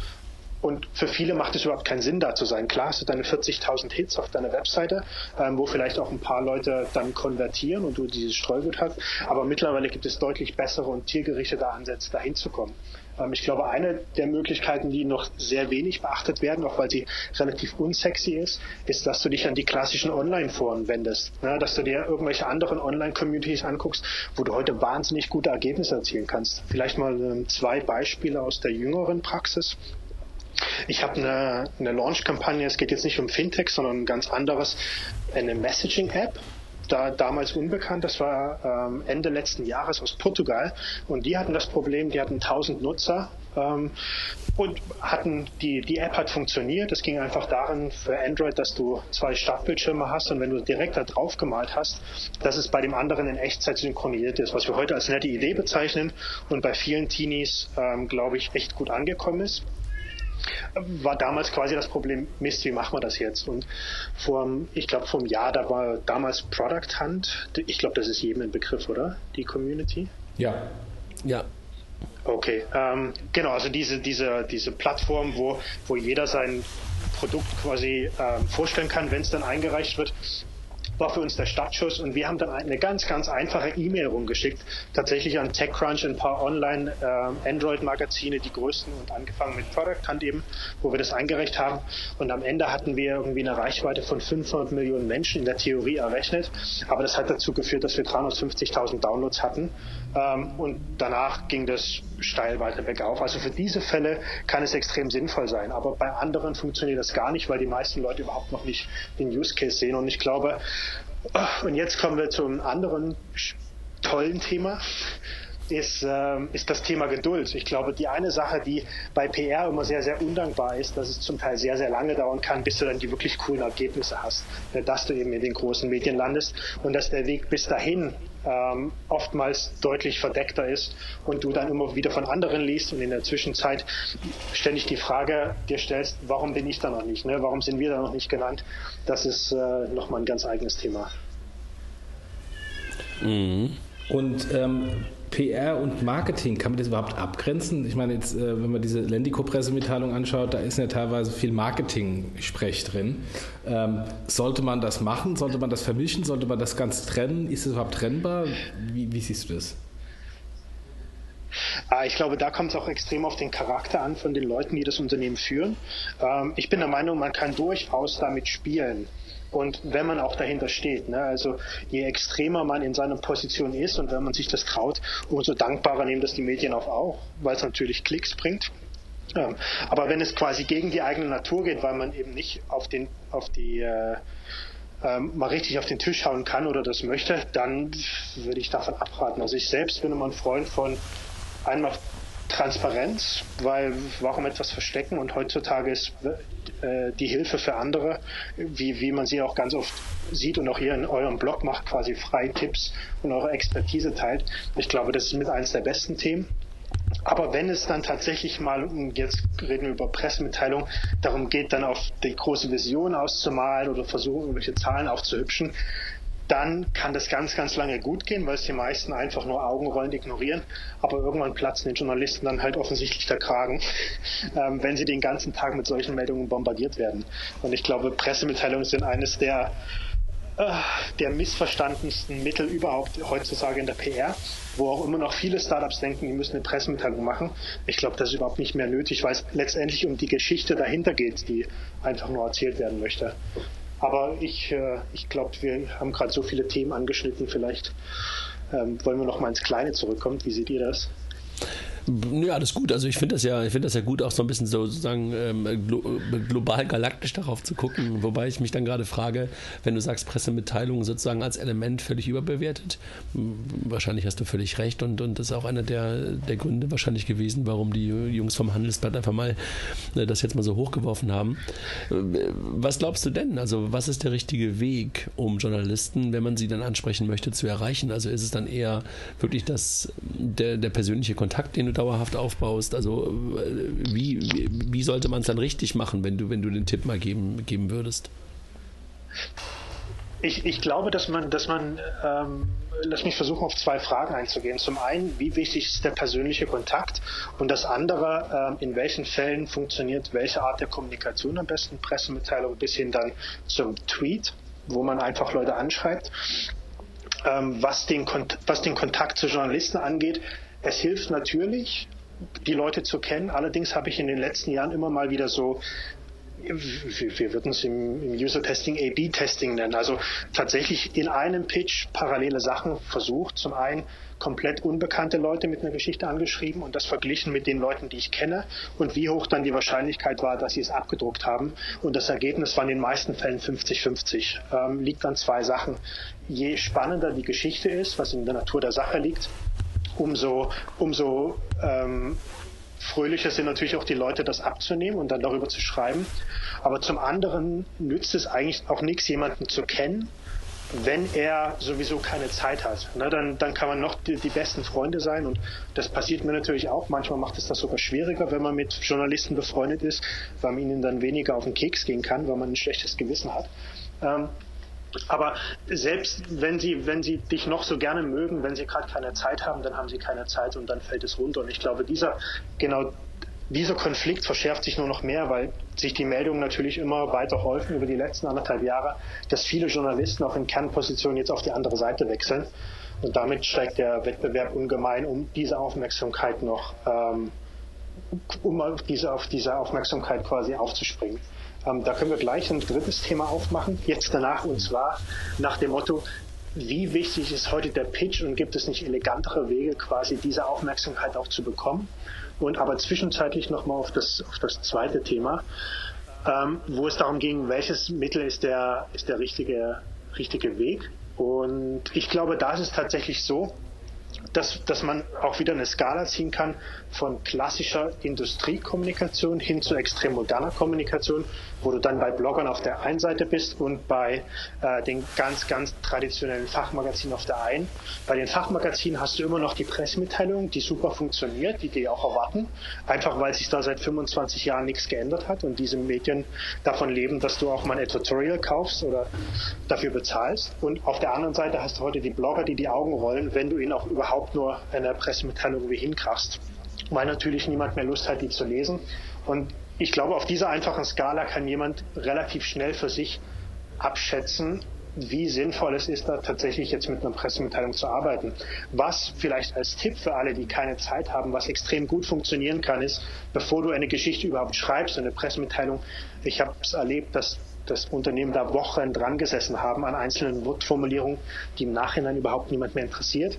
Und für viele macht es überhaupt keinen Sinn, da zu sein. Klar hast du deine vierzigtausend Hits auf deiner Webseite, ähm, wo vielleicht auch ein paar Leute dann konvertieren und du dieses Streugut hast. Aber mittlerweile gibt es deutlich bessere und zielgerichtete Ansätze, dahin zu kommen. Ähm, ich glaube, eine der Möglichkeiten, die noch sehr wenig beachtet werden, auch weil sie relativ unsexy ist, ist, dass du dich an die klassischen Online-Foren wendest. Ne? Dass du dir irgendwelche anderen Online-Communities anguckst, wo du heute wahnsinnig gute Ergebnisse erzielen kannst. Vielleicht mal ähm, zwei Beispiele aus der jüngeren Praxis. Ich habe eine, eine Launch-Kampagne, es geht jetzt nicht um Fintech, sondern ein ganz anderes, eine Messaging-App, da damals unbekannt, das war ähm, Ende letzten Jahres aus Portugal, und die hatten das Problem, die hatten tausend Nutzer ähm, und hatten die, die App hat funktioniert, es ging einfach darin für Android, dass du zwei Startbildschirme hast, und wenn du direkt da drauf gemalt hast, dass es bei dem anderen in Echtzeit synchronisiert ist, was wir heute als nette Idee bezeichnen und bei vielen Teenies, ähm, glaube ich, echt gut angekommen ist. War damals quasi das Problem, Mist, wie machen wir das jetzt? Und vor, ich glaube, vor einem Jahr, da war damals Product Hunt. Ich glaube, das ist jedem ein Begriff, oder? Die Community? Ja. Ja. Okay. Ähm, genau, also diese, diese, diese Plattform, wo, wo jeder sein Produkt quasi ähm, vorstellen kann, wenn es dann eingereicht wird, war für uns der Startschuss, und wir haben dann eine ganz, ganz einfache E-Mail rumgeschickt, tatsächlich an TechCrunch, ein paar Online-Android-Magazine, äh, die größten, und angefangen mit Product Hunt eben, wo wir das eingereicht haben, und am Ende hatten wir irgendwie eine Reichweite von fünfhundert Millionen Menschen in der Theorie errechnet, aber das hat dazu geführt, dass wir dreihundertfünfzigtausend Downloads hatten, ähm, und danach ging das steil weiter bergauf. Also für diese Fälle kann es extrem sinnvoll sein, aber bei anderen funktioniert das gar nicht, weil die meisten Leute überhaupt noch nicht den Use Case sehen, und ich glaube, und jetzt kommen wir zum anderen tollen Thema, ist, äh, ist das Thema Geduld. Ich glaube, die eine Sache, die bei P R immer sehr, sehr undankbar ist, dass es zum Teil sehr, sehr lange dauern kann, bis du dann die wirklich coolen Ergebnisse hast, dass du eben in den großen Medien landest, und dass der Weg bis dahin ähm, oftmals deutlich verdeckter ist und du dann immer wieder von anderen liest und in der Zwischenzeit ständig die Frage dir stellst, warum bin ich da noch nicht, ne? Warum sind wir da noch nicht genannt? Das ist äh, nochmal ein ganz eigenes Thema. Mhm. Und ähm, P R und Marketing, kann man das überhaupt abgrenzen? Ich meine, jetzt, äh, wenn man diese Lendico-Pressemitteilung anschaut, da ist ja teilweise viel Marketing-Sprech drin. Ähm, sollte man das machen? Sollte man das vermischen? Sollte man das ganz trennen? Ist es überhaupt trennbar? Wie, wie siehst du das? Ich glaube, da kommt es auch extrem auf den Charakter an von den Leuten, die das Unternehmen führen. Ähm, ich bin der Meinung, man kann durchaus damit spielen. Und wenn man auch dahinter steht, ne? Also je extremer man in seiner Position ist und wenn man sich das traut, umso dankbarer nehmen das die Medien auch auf, weil es natürlich Klicks bringt. Ähm, aber wenn es quasi gegen die eigene Natur geht, weil man eben nicht auf den, auf die, äh, ähm, mal richtig auf den Tisch hauen kann oder das möchte, dann würde ich davon abraten. Also ich selbst bin immer ein Freund von einmal Transparenz, weil warum etwas verstecken? Und heutzutage ist äh, die Hilfe für andere, wie, wie man sie auch ganz oft sieht und auch ihr in eurem Blog macht, quasi frei Tipps und eure Expertise teilt. Ich glaube, das ist mit eines der besten Themen. Aber wenn es dann tatsächlich mal, jetzt reden wir über Pressemitteilung, darum geht, dann auf die große Vision auszumalen oder versuchen, irgendwelche Zahlen aufzuhübschen, dann kann das ganz, ganz lange gut gehen, weil es die meisten einfach nur augenrollend ignorieren. Aber irgendwann platzen den Journalisten dann halt offensichtlich der Kragen, ähm, wenn sie den ganzen Tag mit solchen Meldungen bombardiert werden. Und ich glaube, Pressemitteilungen sind eines der, äh, der missverstandensten Mittel überhaupt heutzutage in der P R, wo auch immer noch viele Startups denken, die müssen eine Pressemitteilung machen. Ich glaube, das ist überhaupt nicht mehr nötig, weil es letztendlich um die Geschichte dahinter geht, die einfach nur erzählt werden möchte. Aber ich, äh, ich glaube, wir haben gerade so viele Themen angeschnitten. Vielleicht ähm, wollen wir noch mal ins Kleine zurückkommen. Wie seht ihr das? Ja, alles gut. Also ich finde das ja, ich finde das ja gut, auch so ein bisschen so sozusagen ähm, glo global galaktisch darauf zu gucken. Wobei ich mich dann gerade frage, wenn du sagst, Pressemitteilungen sozusagen als Element völlig überbewertet, wahrscheinlich hast du völlig recht, und, und das ist auch einer der, der Gründe wahrscheinlich gewesen, warum die Jungs vom Handelsblatt einfach mal äh, das jetzt mal so hochgeworfen haben. Was glaubst du denn? Also was ist der richtige Weg, um Journalisten, wenn man sie dann ansprechen möchte, zu erreichen? Also ist es dann eher wirklich das, der, der persönliche Kontakt, den du dauerhaft aufbaust? Also wie, wie, wie sollte man es dann richtig machen, wenn du, wenn du den Tipp mal geben, geben würdest? Ich, ich glaube, dass man, dass man ähm, lass mich versuchen, auf zwei Fragen einzugehen. Zum einen, wie wichtig ist der persönliche Kontakt? Und das andere, ähm, in welchen Fällen funktioniert welche Art der Kommunikation am besten? Pressemitteilung bis hin dann zum Tweet, wo man einfach Leute anschreibt. Ähm, was den, was den Kontakt zu Journalisten angeht, es hilft natürlich, die Leute zu kennen. Allerdings habe ich in den letzten Jahren immer mal wieder so, wir würden es im User-Testing A B Testing nennen, also tatsächlich in einem Pitch parallele Sachen versucht. Zum einen komplett unbekannte Leute mit einer Geschichte angeschrieben und das verglichen mit den Leuten, die ich kenne und wie hoch dann die Wahrscheinlichkeit war, dass sie es abgedruckt haben. Und das Ergebnis war in den meisten Fällen fünfzig fünfzig. Ähm, liegt an zwei Sachen. Je spannender die Geschichte ist, was in der Natur der Sache liegt, umso, umso ähm, fröhlicher sind natürlich auch die Leute, das abzunehmen und dann darüber zu schreiben. Aber zum anderen nützt es eigentlich auch nichts, jemanden zu kennen, wenn er sowieso keine Zeit hat. Na, dann, dann kann man noch die, die besten Freunde sein, und das passiert mir natürlich auch. Manchmal macht es das sogar schwieriger, wenn man mit Journalisten befreundet ist, weil man ihnen dann weniger auf den Keks gehen kann, weil man ein schlechtes Gewissen hat. Ähm, Aber selbst wenn sie, wenn sie dich noch so gerne mögen, wenn sie gerade keine Zeit haben, dann haben sie keine Zeit und dann fällt es runter. Und ich glaube, dieser, genau dieser Konflikt verschärft sich nur noch mehr, weil sich die Meldungen natürlich immer weiter häufen über die letzten anderthalb Jahre, dass viele Journalisten auch in Kernpositionen jetzt auf die andere Seite wechseln. Und damit steigt der Wettbewerb ungemein, um diese Aufmerksamkeit noch, ähm, um auf diese, auf diese Aufmerksamkeit quasi aufzuspringen. Da können wir gleich ein drittes Thema aufmachen, jetzt danach, und zwar nach dem Motto, wie wichtig ist heute der Pitch und gibt es nicht elegantere Wege, quasi diese Aufmerksamkeit auch zu bekommen? Und aber zwischenzeitlich nochmal auf das, auf das zweite Thema, ähm, wo es darum ging, welches Mittel ist der, ist der richtige, richtige Weg? Und ich glaube, da ist es tatsächlich so, dass, dass man auch wieder eine Skala ziehen kann von klassischer Industriekommunikation hin zu extrem moderner Kommunikation, wo du dann bei Bloggern auf der einen Seite bist und bei äh, den ganz, ganz traditionellen Fachmagazinen auf der einen. Bei den Fachmagazinen hast du immer noch die Pressemitteilung, die super funktioniert, die die auch erwarten, einfach weil sich da seit fünfundzwanzig Jahren nichts geändert hat und diese Medien davon leben, dass du auch mal ein Editorial kaufst oder dafür bezahlst. Und auf der anderen Seite hast du heute die Blogger, die die Augen rollen, wenn du ihnen auch überhaupt nur eine Pressemitteilung wie hinkrachst, weil natürlich niemand mehr Lust hat, die zu lesen. Und ich glaube, auf dieser einfachen Skala kann jemand relativ schnell für sich abschätzen, wie sinnvoll es ist, da tatsächlich jetzt mit einer Pressemitteilung zu arbeiten. Was vielleicht als Tipp für alle, die keine Zeit haben, was extrem gut funktionieren kann, ist, bevor du eine Geschichte überhaupt schreibst, eine Pressemitteilung, ich habe es erlebt, dass dass Unternehmen da Wochen dran gesessen haben an einzelnen Wortformulierungen, die im Nachhinein überhaupt niemand mehr interessiert.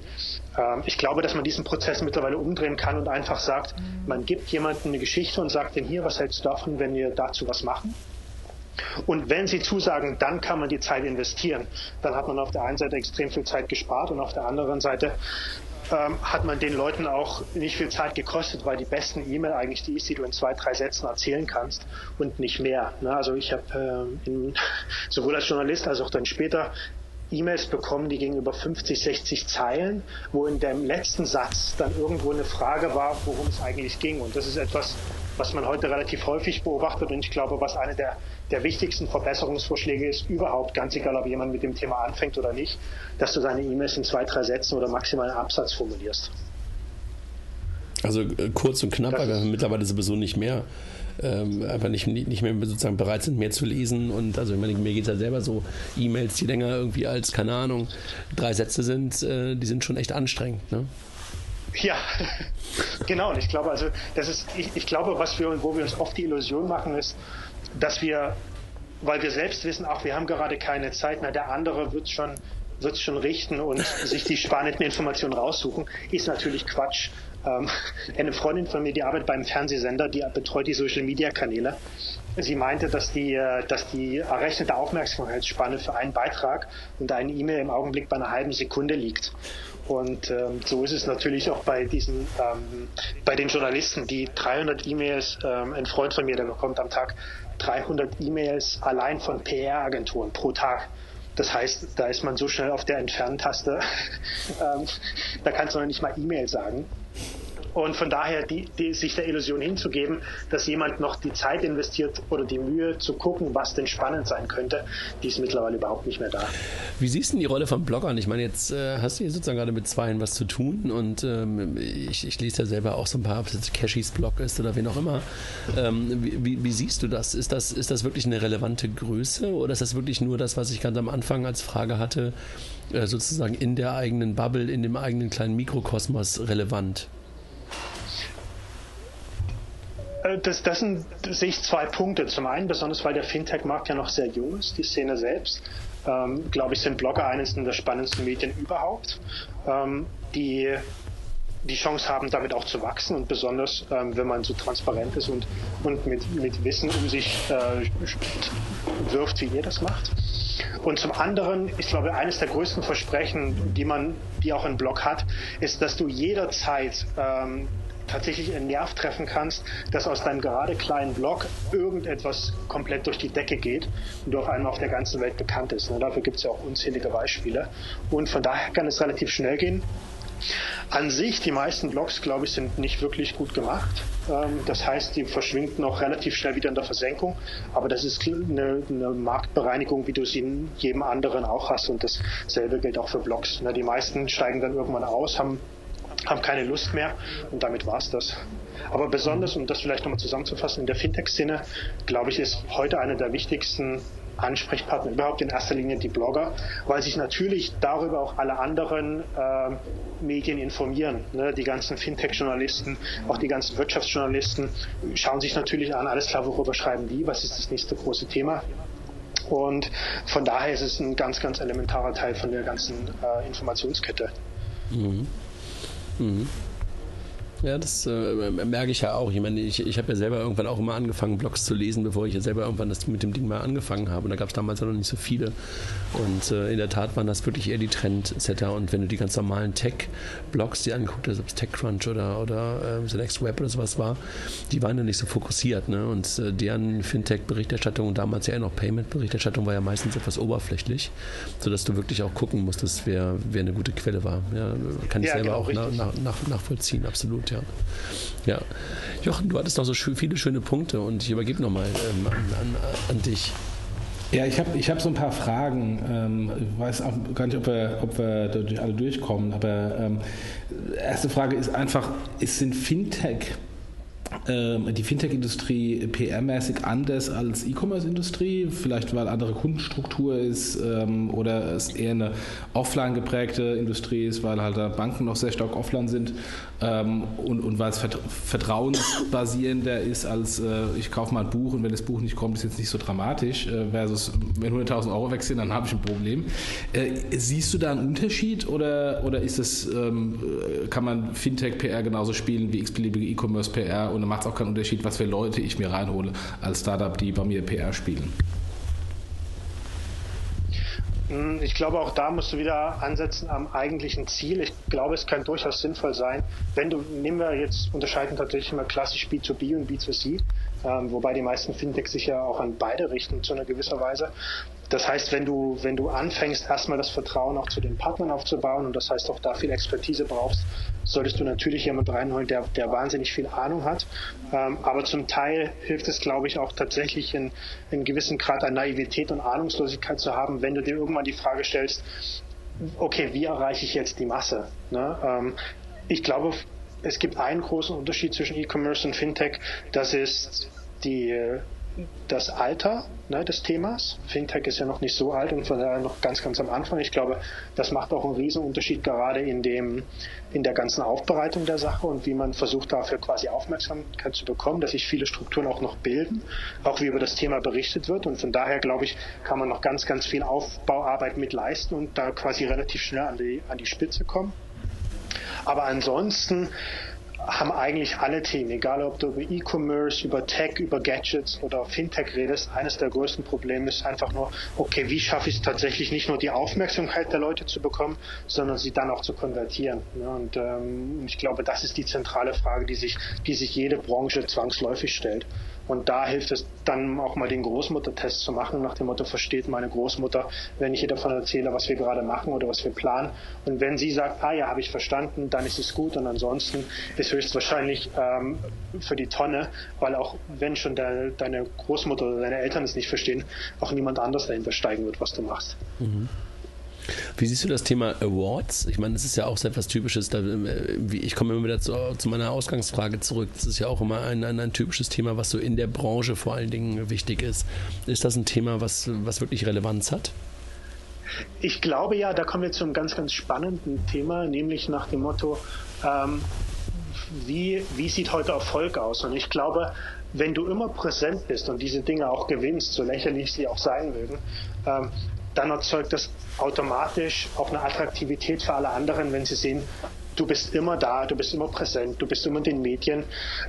Ähm, ich glaube, dass man diesen Prozess mittlerweile umdrehen kann und einfach sagt, man gibt jemandem eine Geschichte und sagt dem, hier, was hältst du davon, wenn wir dazu was machen? Und wenn sie zusagen, dann kann man die Zeit investieren. Dann hat man auf der einen Seite extrem viel Zeit gespart und auf der anderen Seite ähm, hat man den Leuten auch nicht viel Zeit gekostet, weil die besten E-Mail eigentlich die ist, die du in zwei, drei Sätzen erzählen kannst und nicht mehr. Ne? Also ich habe ähm, sowohl als Journalist als auch dann später E-Mails bekommen, die gingen über fünfzig, sechzig Zeilen, wo in dem letzten Satz dann irgendwo eine Frage war, worum es eigentlich ging. Und das ist etwas, was man heute relativ häufig beobachtet und ich glaube, was eine der, der wichtigsten Verbesserungsvorschläge ist überhaupt, ganz egal, ob jemand mit dem Thema anfängt oder nicht, dass du deine E-Mails in zwei, drei Sätzen oder maximal einen Absatz formulierst. Also äh, kurz und knapp, das weil wir mittlerweile sowieso nicht mehr ähm, einfach nicht, nicht mehr sozusagen bereit sind, mehr zu lesen. Und also ich meine, mir geht es ja selber so, E-Mails, die länger irgendwie als, keine Ahnung, drei Sätze sind, äh, die sind schon echt anstrengend, ne? Ja, genau. Und ich glaube, also das ist, ich, ich glaube, was wir, wo wir uns oft die Illusion machen, ist, dass wir, weil wir selbst wissen, ach, wir haben gerade keine Zeit, na, der andere wird schon, wird's schon richten und sich die spannenden Informationen raussuchen, ist natürlich Quatsch. Ähm, eine Freundin von mir, die arbeitet beim Fernsehsender, die betreut die Social-Media-Kanäle. Sie meinte, dass die, dass die errechnete Aufmerksamkeitsspanne für einen Beitrag und eine E-Mail im Augenblick bei einer halben Sekunde liegt. Und ähm, so ist es natürlich auch bei diesen, ähm, bei den Journalisten, die dreihundert E-Mails, ähm, ein Freund von mir, der bekommt am Tag dreihundert E-Mails allein von P R-Agenturen pro Tag. Das heißt, da ist man so schnell auf der Entferntaste, ähm, da kannst du noch nicht mal E-Mail sagen. Und von daher, die, die, sich der Illusion hinzugeben, dass jemand noch die Zeit investiert oder die Mühe zu gucken, was denn spannend sein könnte, die ist mittlerweile überhaupt nicht mehr da. Wie siehst du denn die Rolle von Bloggern? Ich meine, jetzt äh, hast du hier sozusagen gerade mit Zweien was zu tun und ähm, ich, ich lese ja selber auch so ein paar, ob das Cashys Blog ist oder wen auch immer. Ähm, wie, wie siehst du das? Ist das? Ist das wirklich eine relevante Größe oder ist das wirklich nur das, was ich ganz am Anfang als Frage hatte, äh, sozusagen in der eigenen Bubble, in dem eigenen kleinen Mikrokosmos relevant? Das, das sind, das sehe ich zwei Punkte. Zum einen, besonders weil der Fintech-Markt ja noch sehr jung ist, die Szene selbst, ähm, glaube ich, sind Blogger eines der spannendsten Medien überhaupt, ähm, die die Chance haben, damit auch zu wachsen und besonders, ähm, wenn man so transparent ist und, und mit, mit Wissen um sich äh, wirft, wie ihr das macht. Und zum anderen, ich glaube, eines der größten Versprechen, die man, die auch ein Blog hat, ist, dass du jederzeit ähm, tatsächlich einen Nerv treffen kannst, dass aus deinem gerade kleinen Blog irgendetwas komplett durch die Decke geht und du auf einmal auf der ganzen Welt bekannt bist. Und dafür gibt es ja auch unzählige Beispiele. Und von daher kann es relativ schnell gehen. An sich, die meisten Blogs, glaube ich, sind nicht wirklich gut gemacht. Das heißt, die verschwinden auch relativ schnell wieder in der Versenkung. Aber das ist eine, eine Marktbereinigung, wie du sie in jedem anderen auch hast. Und dasselbe gilt auch für Blogs. Die meisten steigen dann irgendwann aus, haben haben keine Lust mehr und damit war es das. Aber besonders, um das vielleicht nochmal zusammenzufassen, in der Fintech-Szene, glaube ich, ist heute einer der wichtigsten Ansprechpartner überhaupt in erster Linie die Blogger, weil sich natürlich darüber auch alle anderen äh, Medien informieren. Ne? Die ganzen Fintech-Journalisten, auch die ganzen Wirtschaftsjournalisten schauen sich natürlich an, alles klar, worüber schreiben die, was ist das nächste große Thema. Und von daher ist es ein ganz, ganz elementarer Teil von der ganzen äh, Informationskette. Mhm. Mhm. Ja, das äh, merke ich ja auch. Ich meine, ich, ich habe ja selber irgendwann auch immer angefangen, Blogs zu lesen, bevor ich ja selber irgendwann das mit dem Ding mal angefangen habe. Und da gab es damals ja noch nicht so viele. Und äh, in der Tat waren das wirklich eher die Trendsetter. Und wenn du die ganz normalen Tech-Blogs dir angeguckt hast, ob es TechCrunch oder, oder äh, The Next Web oder sowas war, die waren ja nicht so fokussiert. Ne? Und äh, deren Fintech-Berichterstattung und damals ja eher noch Payment-Berichterstattung war ja meistens etwas oberflächlich, sodass du wirklich auch gucken musstest, wer, wer eine gute Quelle war. Ja, kann ich ja, selber genau, auch nach, nach, nachvollziehen, absolut. Ja. Ja. Jochen, du hattest doch so schön, viele schöne Punkte und ich übergebe nochmal ähm, an, an dich. Ja, ich habe ich hab so ein paar Fragen. Ähm, ich weiß auch gar nicht, ob wir, ob wir durch, alle durchkommen, aber ähm, erste Frage ist einfach, ist sind Fintech, ähm, die Fintech-Industrie P R-mäßig anders als E-Commerce-Industrie? Vielleicht, weil andere Kundenstruktur ist ähm, oder es eher eine offline geprägte Industrie ist, weil halt da Banken noch sehr stark offline sind. Ähm, und, und weil es vertrauensbasierender ist als äh, ich kaufe mal ein Buch und wenn das Buch nicht kommt, ist jetzt nicht so dramatisch äh, versus wenn hunderttausend Euro weg sind, dann habe ich ein Problem. Äh, siehst du da einen Unterschied oder, oder ist das, ähm, kann man Fintech-P R genauso spielen wie x-beliebige E-Commerce-P R und dann macht es auch keinen Unterschied, was für Leute ich mir reinhole als Startup, die bei mir P R spielen? Ich glaube, auch da musst du wieder ansetzen am eigentlichen Ziel. Ich glaube, es kann durchaus sinnvoll sein, wenn du, nehmen wir jetzt, unterscheiden tatsächlich immer klassisch B zwei B und B zwei C, ähm, wobei die meisten Fintechs sich ja auch an beide richten zu einer gewisser Weise. Das heißt, wenn du, wenn du anfängst, erstmal das Vertrauen auch zu den Partnern aufzubauen, und das heißt auch da viel Expertise brauchst, solltest du natürlich jemanden reinholen, der, der wahnsinnig viel Ahnung hat. Ähm, aber zum Teil hilft es, glaube ich, auch tatsächlich in, in gewissen Grad an Naivität und Ahnungslosigkeit zu haben, wenn du dir irgendwann die Frage stellst, okay, wie erreiche ich jetzt die Masse? Ne? Ähm, ich glaube, es gibt einen großen Unterschied zwischen E-Commerce und Fintech, das ist die... das Alter, ne, des Themas. Fintech ist ja noch nicht so alt und von daher noch ganz, ganz am Anfang. Ich glaube, das macht auch einen Riesenunterschied gerade in dem, in der ganzen Aufbereitung der Sache und wie man versucht, dafür quasi Aufmerksamkeit zu bekommen, dass sich viele Strukturen auch noch bilden, auch wie über das Thema berichtet wird. Und von daher, glaube ich, kann man noch ganz, ganz viel Aufbauarbeit mit leisten und da quasi relativ schnell an die, an die Spitze kommen. Aber ansonsten haben eigentlich alle Themen, egal ob du über E-Commerce, über Tech, über Gadgets oder Fintech redest, eines der größten Probleme ist einfach nur, okay, wie schaffe ich es tatsächlich nicht nur die Aufmerksamkeit der Leute zu bekommen, sondern sie dann auch zu konvertieren. Und ähm, ich glaube, das ist die zentrale Frage, die sich, die sich jede Branche zwangsläufig stellt. Und da hilft es dann auch mal den Großmuttertest zu machen, nach dem Motto, versteht meine Großmutter, wenn ich ihr davon erzähle, was wir gerade machen oder was wir planen. Und wenn sie sagt, ah ja, habe ich verstanden, dann ist es gut. Und ansonsten ist höchstwahrscheinlich ähm, für die Tonne, weil auch wenn schon de, deine Großmutter oder deine Eltern es nicht verstehen, auch niemand anders dahinter steigen wird, was du machst. Mhm. Wie siehst du das Thema Awards? Ich meine, das ist ja auch etwas Typisches. Ich komme immer wieder zu, zu meiner Ausgangsfrage zurück. Das ist ja auch immer ein, ein, ein typisches Thema, was so in der Branche vor allen Dingen wichtig ist. Ist das ein Thema, was, was wirklich Relevanz hat? Ich glaube ja, da kommen wir zu einem ganz, ganz spannenden Thema, nämlich nach dem Motto, ähm, wie, wie sieht heute Erfolg aus? Und ich glaube, wenn du immer präsent bist und diese Dinge auch gewinnst, so lächerlich sie auch sein mögen, ähm, dann erzeugt das automatisch auch eine Attraktivität für alle anderen, wenn sie sehen, du bist immer da, du bist immer präsent, du bist immer in den Medien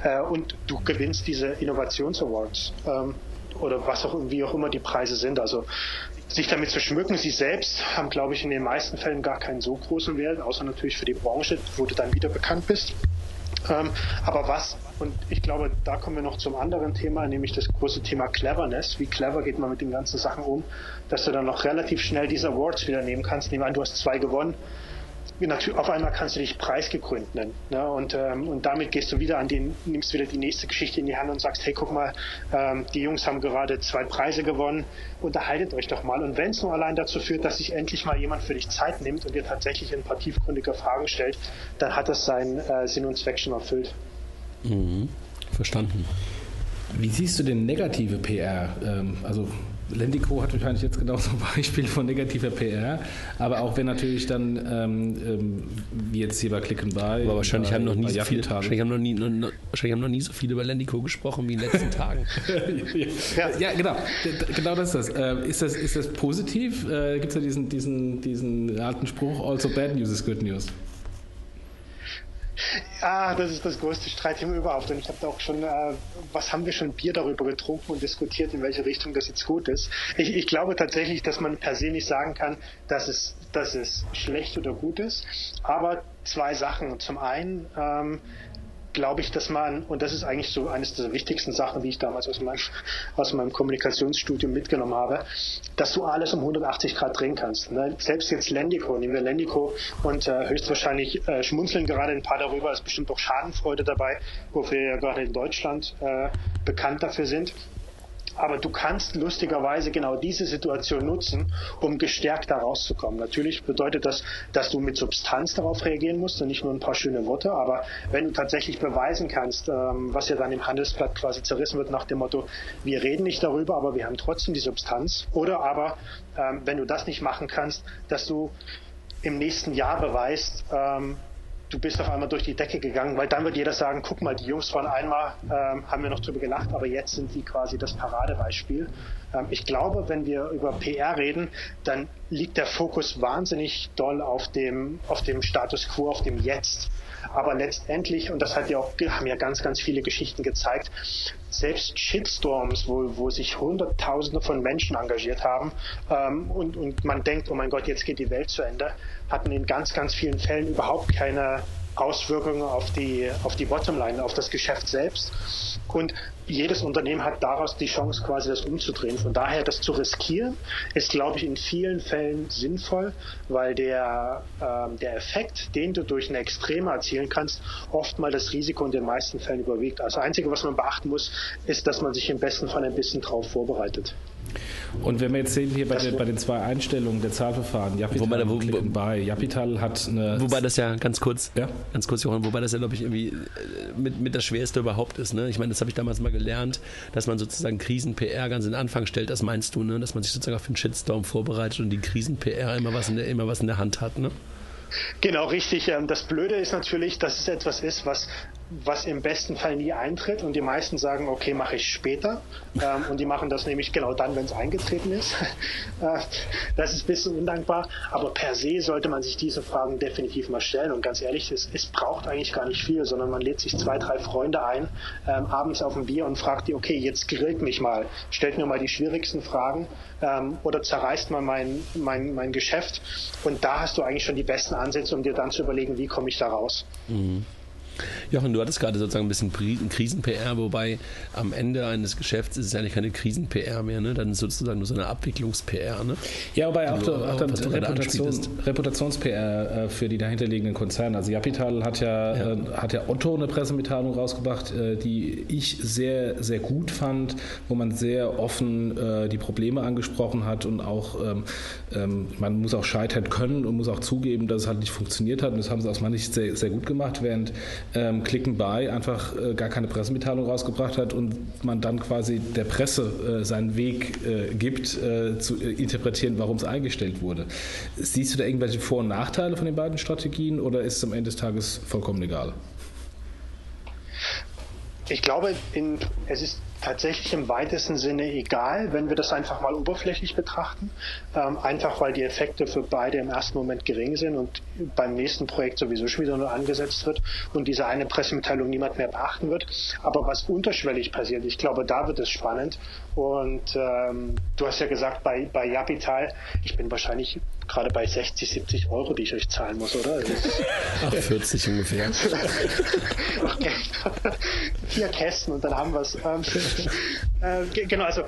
äh, und du gewinnst diese Innovations-Awards ähm, oder was auch, wie auch immer die Preise sind. Also sich damit zu schmücken, sie selbst haben, glaube ich, in den meisten Fällen gar keinen so großen Wert, außer natürlich für die Branche, wo du dann wieder bekannt bist. Ähm, aber was, und ich glaube, da kommen wir noch zum anderen Thema, nämlich das große Thema Cleverness. Wie clever geht man mit den ganzen Sachen um, dass du dann noch relativ schnell diese Awards wieder nehmen kannst. Nehmen wir an, du hast zwei gewonnen. Natürlich, auf einmal kannst du dich preisgekrönt nennen. Ne? Und, ähm, und damit gehst du wieder an den, nimmst wieder die nächste Geschichte in die Hand und sagst, hey, guck mal, ähm, die Jungs haben gerade zwei Preise gewonnen, unterhaltet euch doch mal. Und wenn es nur allein dazu führt, dass sich endlich mal jemand für dich Zeit nimmt und dir tatsächlich ein paar tiefgründige Fragen stellt, dann hat das seinen äh, Sinn und Zweck schon erfüllt. Mhm. Verstanden. Wie siehst du denn negative P R? Ähm, also Lendico hat wahrscheinlich jetzt genau so ein Beispiel von negativer P R, aber auch wenn natürlich dann, ähm, ähm, wie jetzt hier bei Click and Buy, aber wahrscheinlich, bei, haben noch nie so viele, wahrscheinlich, haben noch nie, noch, noch, wahrscheinlich haben noch nie so viele über Lendico gesprochen wie in den letzten Tagen. ja, ja, genau. Genau das ist das. Ähm, ist das. Ist das positiv? Äh, Gibt es ja diesen, diesen, diesen alten Spruch, also bad news is good news. Ah, das ist das größte Streitthema überhaupt. Und ich habe da auch schon, äh, was haben wir schon Bier darüber getrunken und diskutiert, in welche Richtung das jetzt gut ist. Ich, ich glaube tatsächlich, dass man per se nicht sagen kann, dass es, dass es schlecht oder gut ist. Aber zwei Sachen. Zum einen ähm, glaube ich, dass man, und das ist eigentlich so eines der wichtigsten Sachen, die ich damals aus meinem, aus meinem Kommunikationsstudium mitgenommen habe, dass du alles um hundertachtzig Grad drehen kannst. Ne? Selbst jetzt Lendico, nehmen wir Lendico und äh, höchstwahrscheinlich äh, schmunzeln gerade ein paar darüber, ist bestimmt auch Schadenfreude dabei, wofür wir ja gerade in Deutschland äh, bekannt dafür sind. Aber du kannst lustigerweise genau diese Situation nutzen, um gestärkt da rauszukommen. Natürlich bedeutet das, dass du mit Substanz darauf reagieren musst und nicht nur ein paar schöne Worte. Aber wenn du tatsächlich beweisen kannst, was ja dann im Handelsblatt quasi zerrissen wird nach dem Motto, wir reden nicht darüber, aber wir haben trotzdem die Substanz. Oder aber, wenn du das nicht machen kannst, dass du im nächsten Jahr beweist, du bist auf einmal durch die Decke gegangen, weil dann wird jeder sagen, guck mal, die Jungs waren einmal, ähm, haben wir noch drüber gelacht, aber jetzt sind die quasi das Paradebeispiel. Ähm, ich glaube, wenn wir über P R reden, dann liegt der Fokus wahnsinnig doll auf dem, auf dem Status quo, auf dem Jetzt. Aber letztendlich, und das hat ja auch, haben ja ganz, ganz viele Geschichten gezeigt, selbst Shitstorms, wo, wo sich Hunderttausende von Menschen engagiert haben ähm, und, und man denkt, oh mein Gott, jetzt geht die Welt zu Ende, hatten in ganz, ganz vielen Fällen überhaupt keine Auswirkungen auf die, auf die Bottomline, auf das Geschäft selbst. Und jedes Unternehmen hat daraus die Chance, quasi das umzudrehen. Von daher, das zu riskieren, ist, glaube ich, in vielen Fällen sinnvoll, weil der, ähm, der Effekt, den du durch eine Extreme erzielen kannst, oft mal das Risiko in den meisten Fällen überwiegt. Also das Einzige, was man beachten muss, ist, dass man sich im besten Fall ein bisschen drauf vorbereitet. Und wenn wir jetzt sehen, hier bei, den, bei den zwei Einstellungen der Zahlverfahren, Yapital wobei, wo, Click and Buy, Yapital hat eine... Wobei das ja, ganz kurz, ja? ganz kurz, Jochen, wobei das ja, glaube ich, irgendwie mit, mit das Schwerste überhaupt ist. Ne? Ich meine, das habe ich damals mal gelernt, dass man sozusagen Krisen-P R ganz in den Anfang stellt, das meinst du, ne? Dass man sich sozusagen auf den Shitstorm vorbereitet und die Krisen-P R immer was in der, immer was in der Hand hat, ne? Genau, richtig. Das Blöde ist natürlich, dass es etwas ist, was, was im besten Fall nie eintritt und die meisten sagen, okay, mache ich später und die machen das nämlich genau dann, wenn es eingetreten ist. Das ist ein bisschen undankbar, aber per se sollte man sich diese Fragen definitiv mal stellen und ganz ehrlich, es, es braucht eigentlich gar nicht viel, sondern man lädt sich zwei, drei Freunde ein, abends auf ein Bier und fragt die, okay, jetzt grillt mich mal, stellt mir mal die schwierigsten Fragen oder zerreißt mal mein, mein, mein Geschäft und da hast du eigentlich schon die besten Ansätze, um dir dann zu überlegen, wie komme ich da raus. Mhm. Jochen, du hattest gerade sozusagen ein bisschen Krisen-P R, wobei am Ende eines Geschäfts ist es eigentlich keine Krisen-P R mehr, ne? Dann ist es sozusagen nur so eine Abwicklungs-P R. Ne? Ja, wobei auch, du, auch dann Reputation, Reputations-P R äh, für die dahinterliegenden Konzerne. Also Japital hat ja, ja. Äh, hat ja Otto eine Pressemitteilung rausgebracht, äh, die ich sehr, sehr gut fand, wo man sehr offen äh, die Probleme angesprochen hat und auch ähm, ähm, man muss auch scheitern können und muss auch zugeben, dass es halt nicht funktioniert hat und das haben sie aus meiner Sicht sehr, sehr gut gemacht, während Ähm, Click and Buy einfach äh, gar keine Pressemitteilung rausgebracht hat und man dann quasi der Presse äh, seinen Weg äh, gibt, äh, zu äh, interpretieren, warum es eingestellt wurde. Siehst du da irgendwelche Vor- und Nachteile von den beiden Strategien oder ist es am Ende des Tages vollkommen egal? Ich glaube, in, es ist tatsächlich im weitesten Sinne egal, wenn wir das einfach mal oberflächlich betrachten, ähm, einfach weil die Effekte für beide im ersten Moment gering sind und beim nächsten Projekt sowieso schon wieder nur angesetzt wird und diese eine Pressemitteilung niemand mehr beachten wird. Aber was unterschwellig passiert, ich glaube, da wird es spannend und ähm, du hast ja gesagt, bei, bei Yapital, ich bin wahrscheinlich gerade bei sechzig, siebzig Euro, die ich euch zahlen muss, oder? Also Ach, vierzig ungefähr. Okay, vier Kästen und dann haben wir es. Ähm, Genau, also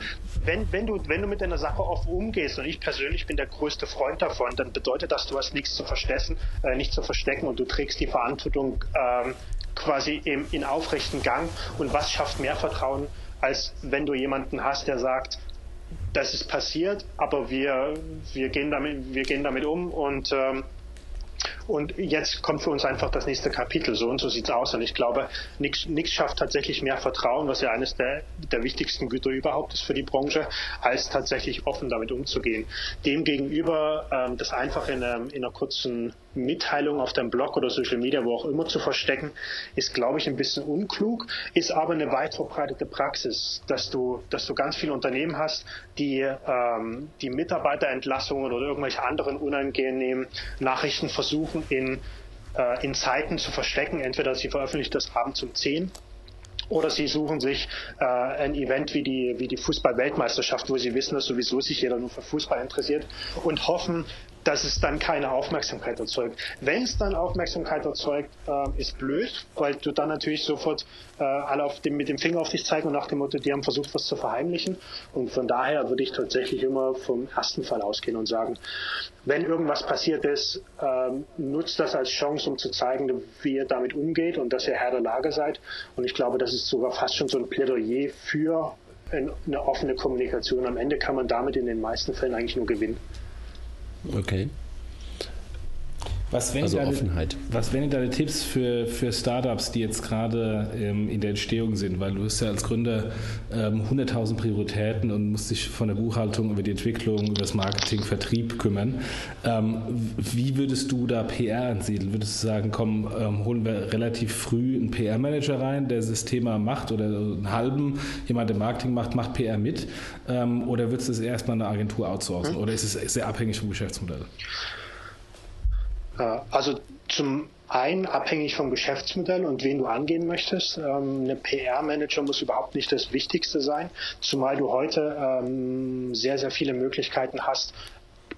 wenn, wenn, du, wenn du mit deiner Sache offen umgehst und ich persönlich bin der größte Freund davon, dann bedeutet das, du hast nichts zu verstecken, äh, nicht zu verstecken und du trägst die Verantwortung ähm, quasi im, in aufrechten Gang und was schafft mehr Vertrauen, als wenn du jemanden hast, der sagt, das ist passiert, aber wir, wir, gehen, damit, wir gehen damit um und ähm, Und jetzt kommt für uns einfach das nächste Kapitel. So und so sieht es aus. Und ich glaube, nichts schafft tatsächlich mehr Vertrauen, was ja eines der, der wichtigsten Güter überhaupt ist für die Branche, als tatsächlich offen damit umzugehen. Demgegenüber ähm, das einfach in, einem, in einer kurzen Mitteilung auf deinem Blog oder Social Media, wo auch immer, zu verstecken, ist, glaube ich, ein bisschen unklug, ist aber eine weit verbreitete Praxis, dass du, dass du ganz viele Unternehmen hast, die ähm, die Mitarbeiterentlassungen oder irgendwelche anderen unangenehmen Nachrichten versuchen, in, äh, in Zeiten zu verstecken. Entweder sie veröffentlichen das abends um zehn oder sie suchen sich äh, ein Event wie die, wie die Fußball-Weltmeisterschaft, wo sie wissen, dass sowieso sich jeder nur für Fußball interessiert und hoffen, dass es dann keine Aufmerksamkeit erzeugt. Wenn es dann Aufmerksamkeit erzeugt, äh, ist blöd, weil du dann natürlich sofort äh, alle auf dem, mit dem Finger auf dich zeigen und nach dem Motto, die haben versucht, was zu verheimlichen. Und von daher würde ich tatsächlich immer vom ersten Fall ausgehen und sagen, wenn irgendwas passiert ist, äh, nutzt das als Chance, um zu zeigen, wie ihr damit umgeht und dass ihr Herr der Lage seid. Und ich glaube, das ist sogar fast schon so ein Plädoyer für eine offene Kommunikation. Am Ende kann man damit in den meisten Fällen eigentlich nur gewinnen. Okay. Was wären also deine, Offenheit. Was wären deine Tipps für, für Startups, die jetzt gerade ähm, in der Entstehung sind? Weil du hast ja als Gründer ähm, hunderttausend Prioritäten und musst dich von der Buchhaltung über die Entwicklung, über das Marketing, Vertrieb kümmern. Ähm, wie würdest du da P R ansiedeln? Würdest du sagen, komm, ähm, holen wir relativ früh einen P R-Manager rein, der das Thema macht oder einen halben, jemand, der Marketing macht, macht P R mit? Ähm, oder würdest du es erstmal eine Agentur outsourcen? Hm? Oder ist es sehr abhängig vom Geschäftsmodell? Also zum einen abhängig vom Geschäftsmodell und wen du angehen möchtest. Ähm, eine P R-Manager muss überhaupt nicht das Wichtigste sein, zumal du heute ähm, sehr, sehr viele Möglichkeiten hast,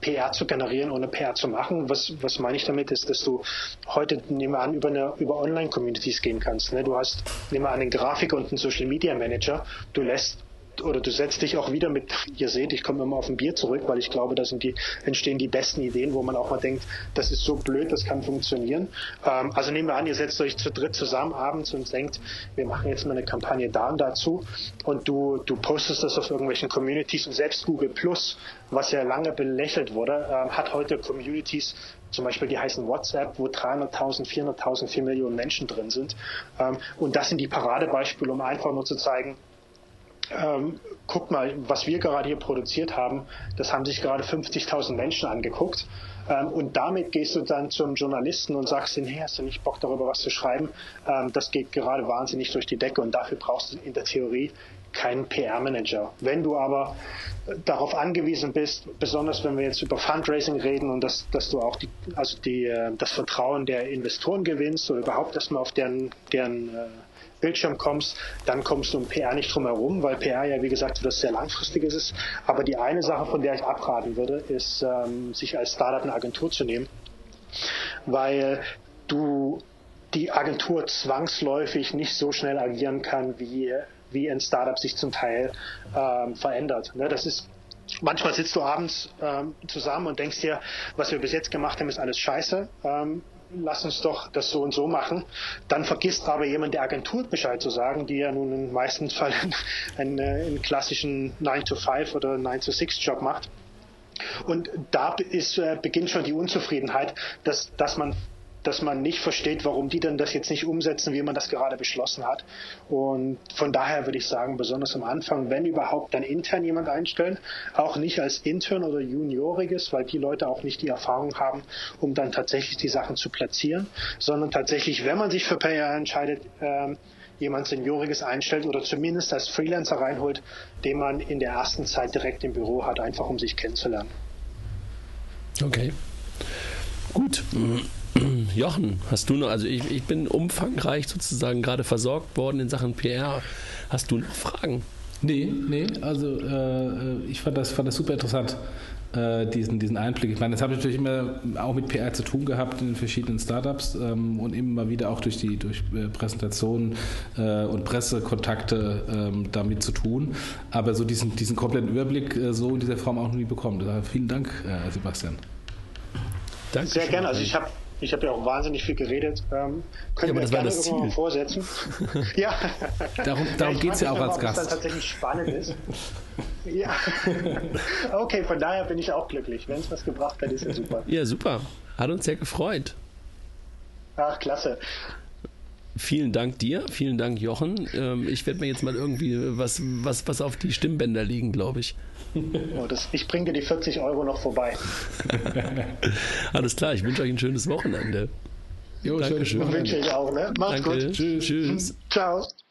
P R zu generieren, ohne P R zu machen. Was, was meine ich damit ist, dass du heute, nehmen wir an, über, eine, über Online-Communities gehen kannst. Ne? Du hast, nehmen wir an, einen Grafiker und einen Social-Media-Manager. Du lässt oder du setzt dich auch wieder mit, ihr seht, ich komme immer auf ein Bier zurück, weil ich glaube, da sind die, entstehen die besten Ideen, wo man auch mal denkt, das ist so blöd, das kann funktionieren. Ähm, also nehmen wir an, ihr setzt euch zu dritt zusammen abends und denkt, wir machen jetzt mal eine Kampagne da und dazu und du, du postest das auf irgendwelchen Communities und selbst Google Plus, was ja lange belächelt wurde, ähm, hat heute Communities, zum Beispiel die heißen WhatsApp, wo dreihunderttausend, vierhunderttausend, vier Millionen Menschen drin sind. Ähm, und das sind die Paradebeispiele, um einfach nur zu zeigen, Ähm, guck mal, was wir gerade hier produziert haben, das haben sich gerade fünfzigtausend Menschen angeguckt. Ähm, und damit gehst du dann zum Journalisten und sagst ihm, hey, hast du nicht Bock darüber was zu schreiben? Ähm, das geht gerade wahnsinnig durch die Decke und dafür brauchst du in der Theorie keinen P R-Manager. Wenn du aber darauf angewiesen bist, besonders wenn wir jetzt über Fundraising reden und dass, dass du auch die, also die, das Vertrauen der Investoren gewinnst oder überhaupt erstmal auf deren, deren Bildschirm kommst, dann kommst du um P R nicht drum herum, weil P R ja, wie gesagt, etwas sehr Langfristiges ist. Aber die eine Sache, von der ich abraten würde, ist, ähm, sich als Startup eine Agentur zu nehmen, weil du die Agentur zwangsläufig nicht so schnell agieren kann, wie, wie ein Startup sich zum Teil ähm, verändert. Ne, das ist manchmal sitzt du abends ähm, zusammen und denkst dir, was wir bis jetzt gemacht haben, ist alles scheiße. Ähm, lass uns doch das so und so machen. Dann vergisst aber jemand der Agentur Bescheid zu sagen, die ja nun im meisten Fall einen, einen klassischen nine to five oder nine to six Job macht. Und da ist, beginnt schon die Unzufriedenheit, dass, dass man dass man nicht versteht, warum die denn das jetzt nicht umsetzen, wie man das gerade beschlossen hat. Und von daher würde ich sagen, besonders am Anfang, wenn überhaupt, dann intern jemand einstellen, auch nicht als intern oder junioriges, weil die Leute auch nicht die Erfahrung haben, um dann tatsächlich die Sachen zu platzieren, sondern tatsächlich, wenn man sich für P R entscheidet, ähm, jemand Senioriges einstellt oder zumindest als Freelancer reinholt, den man in der ersten Zeit direkt im Büro hat, einfach um sich kennenzulernen. Okay, gut. Jochen, hast du noch, also ich, ich bin umfangreich sozusagen gerade versorgt worden in Sachen P R. Hast du noch Fragen? Nee, nee, also äh, ich fand das, fand das super interessant, äh, diesen, diesen Einblick. Ich meine, das habe ich natürlich immer auch mit P R zu tun gehabt in den verschiedenen Startups ähm, und immer wieder auch durch die durch Präsentationen äh, und Pressekontakte äh, damit zu tun. Aber so diesen, diesen kompletten Überblick äh, so in dieser Form auch noch nie bekommen. Daher vielen Dank, äh, Sebastian. Danke. Sehr gerne, also ich habe Ich habe ja auch wahnsinnig viel geredet. Ähm, können ja, wir gerne irgendwann mal vorsetzen. Ja. Darum, darum ja, geht es ja auch als Gast. Dass das tatsächlich spannend ist. Ja. Okay, von daher bin ich auch glücklich. Wenn es was gebracht hat, ist ja super. Ja, super. Hat uns sehr gefreut. Ach, klasse. Vielen Dank dir, vielen Dank Jochen. Ähm, ich werde mir jetzt mal irgendwie was, was, was auf die Stimmbänder liegen, glaube ich. Oh, das, ich bringe dir die vierzig Euro noch vorbei. Alles klar, ich wünsche euch ein schönes Wochenende. Jo, Dankeschön. Wünsche ich auch, ne? Macht's gut. Tschüss. Tschüss. Ciao.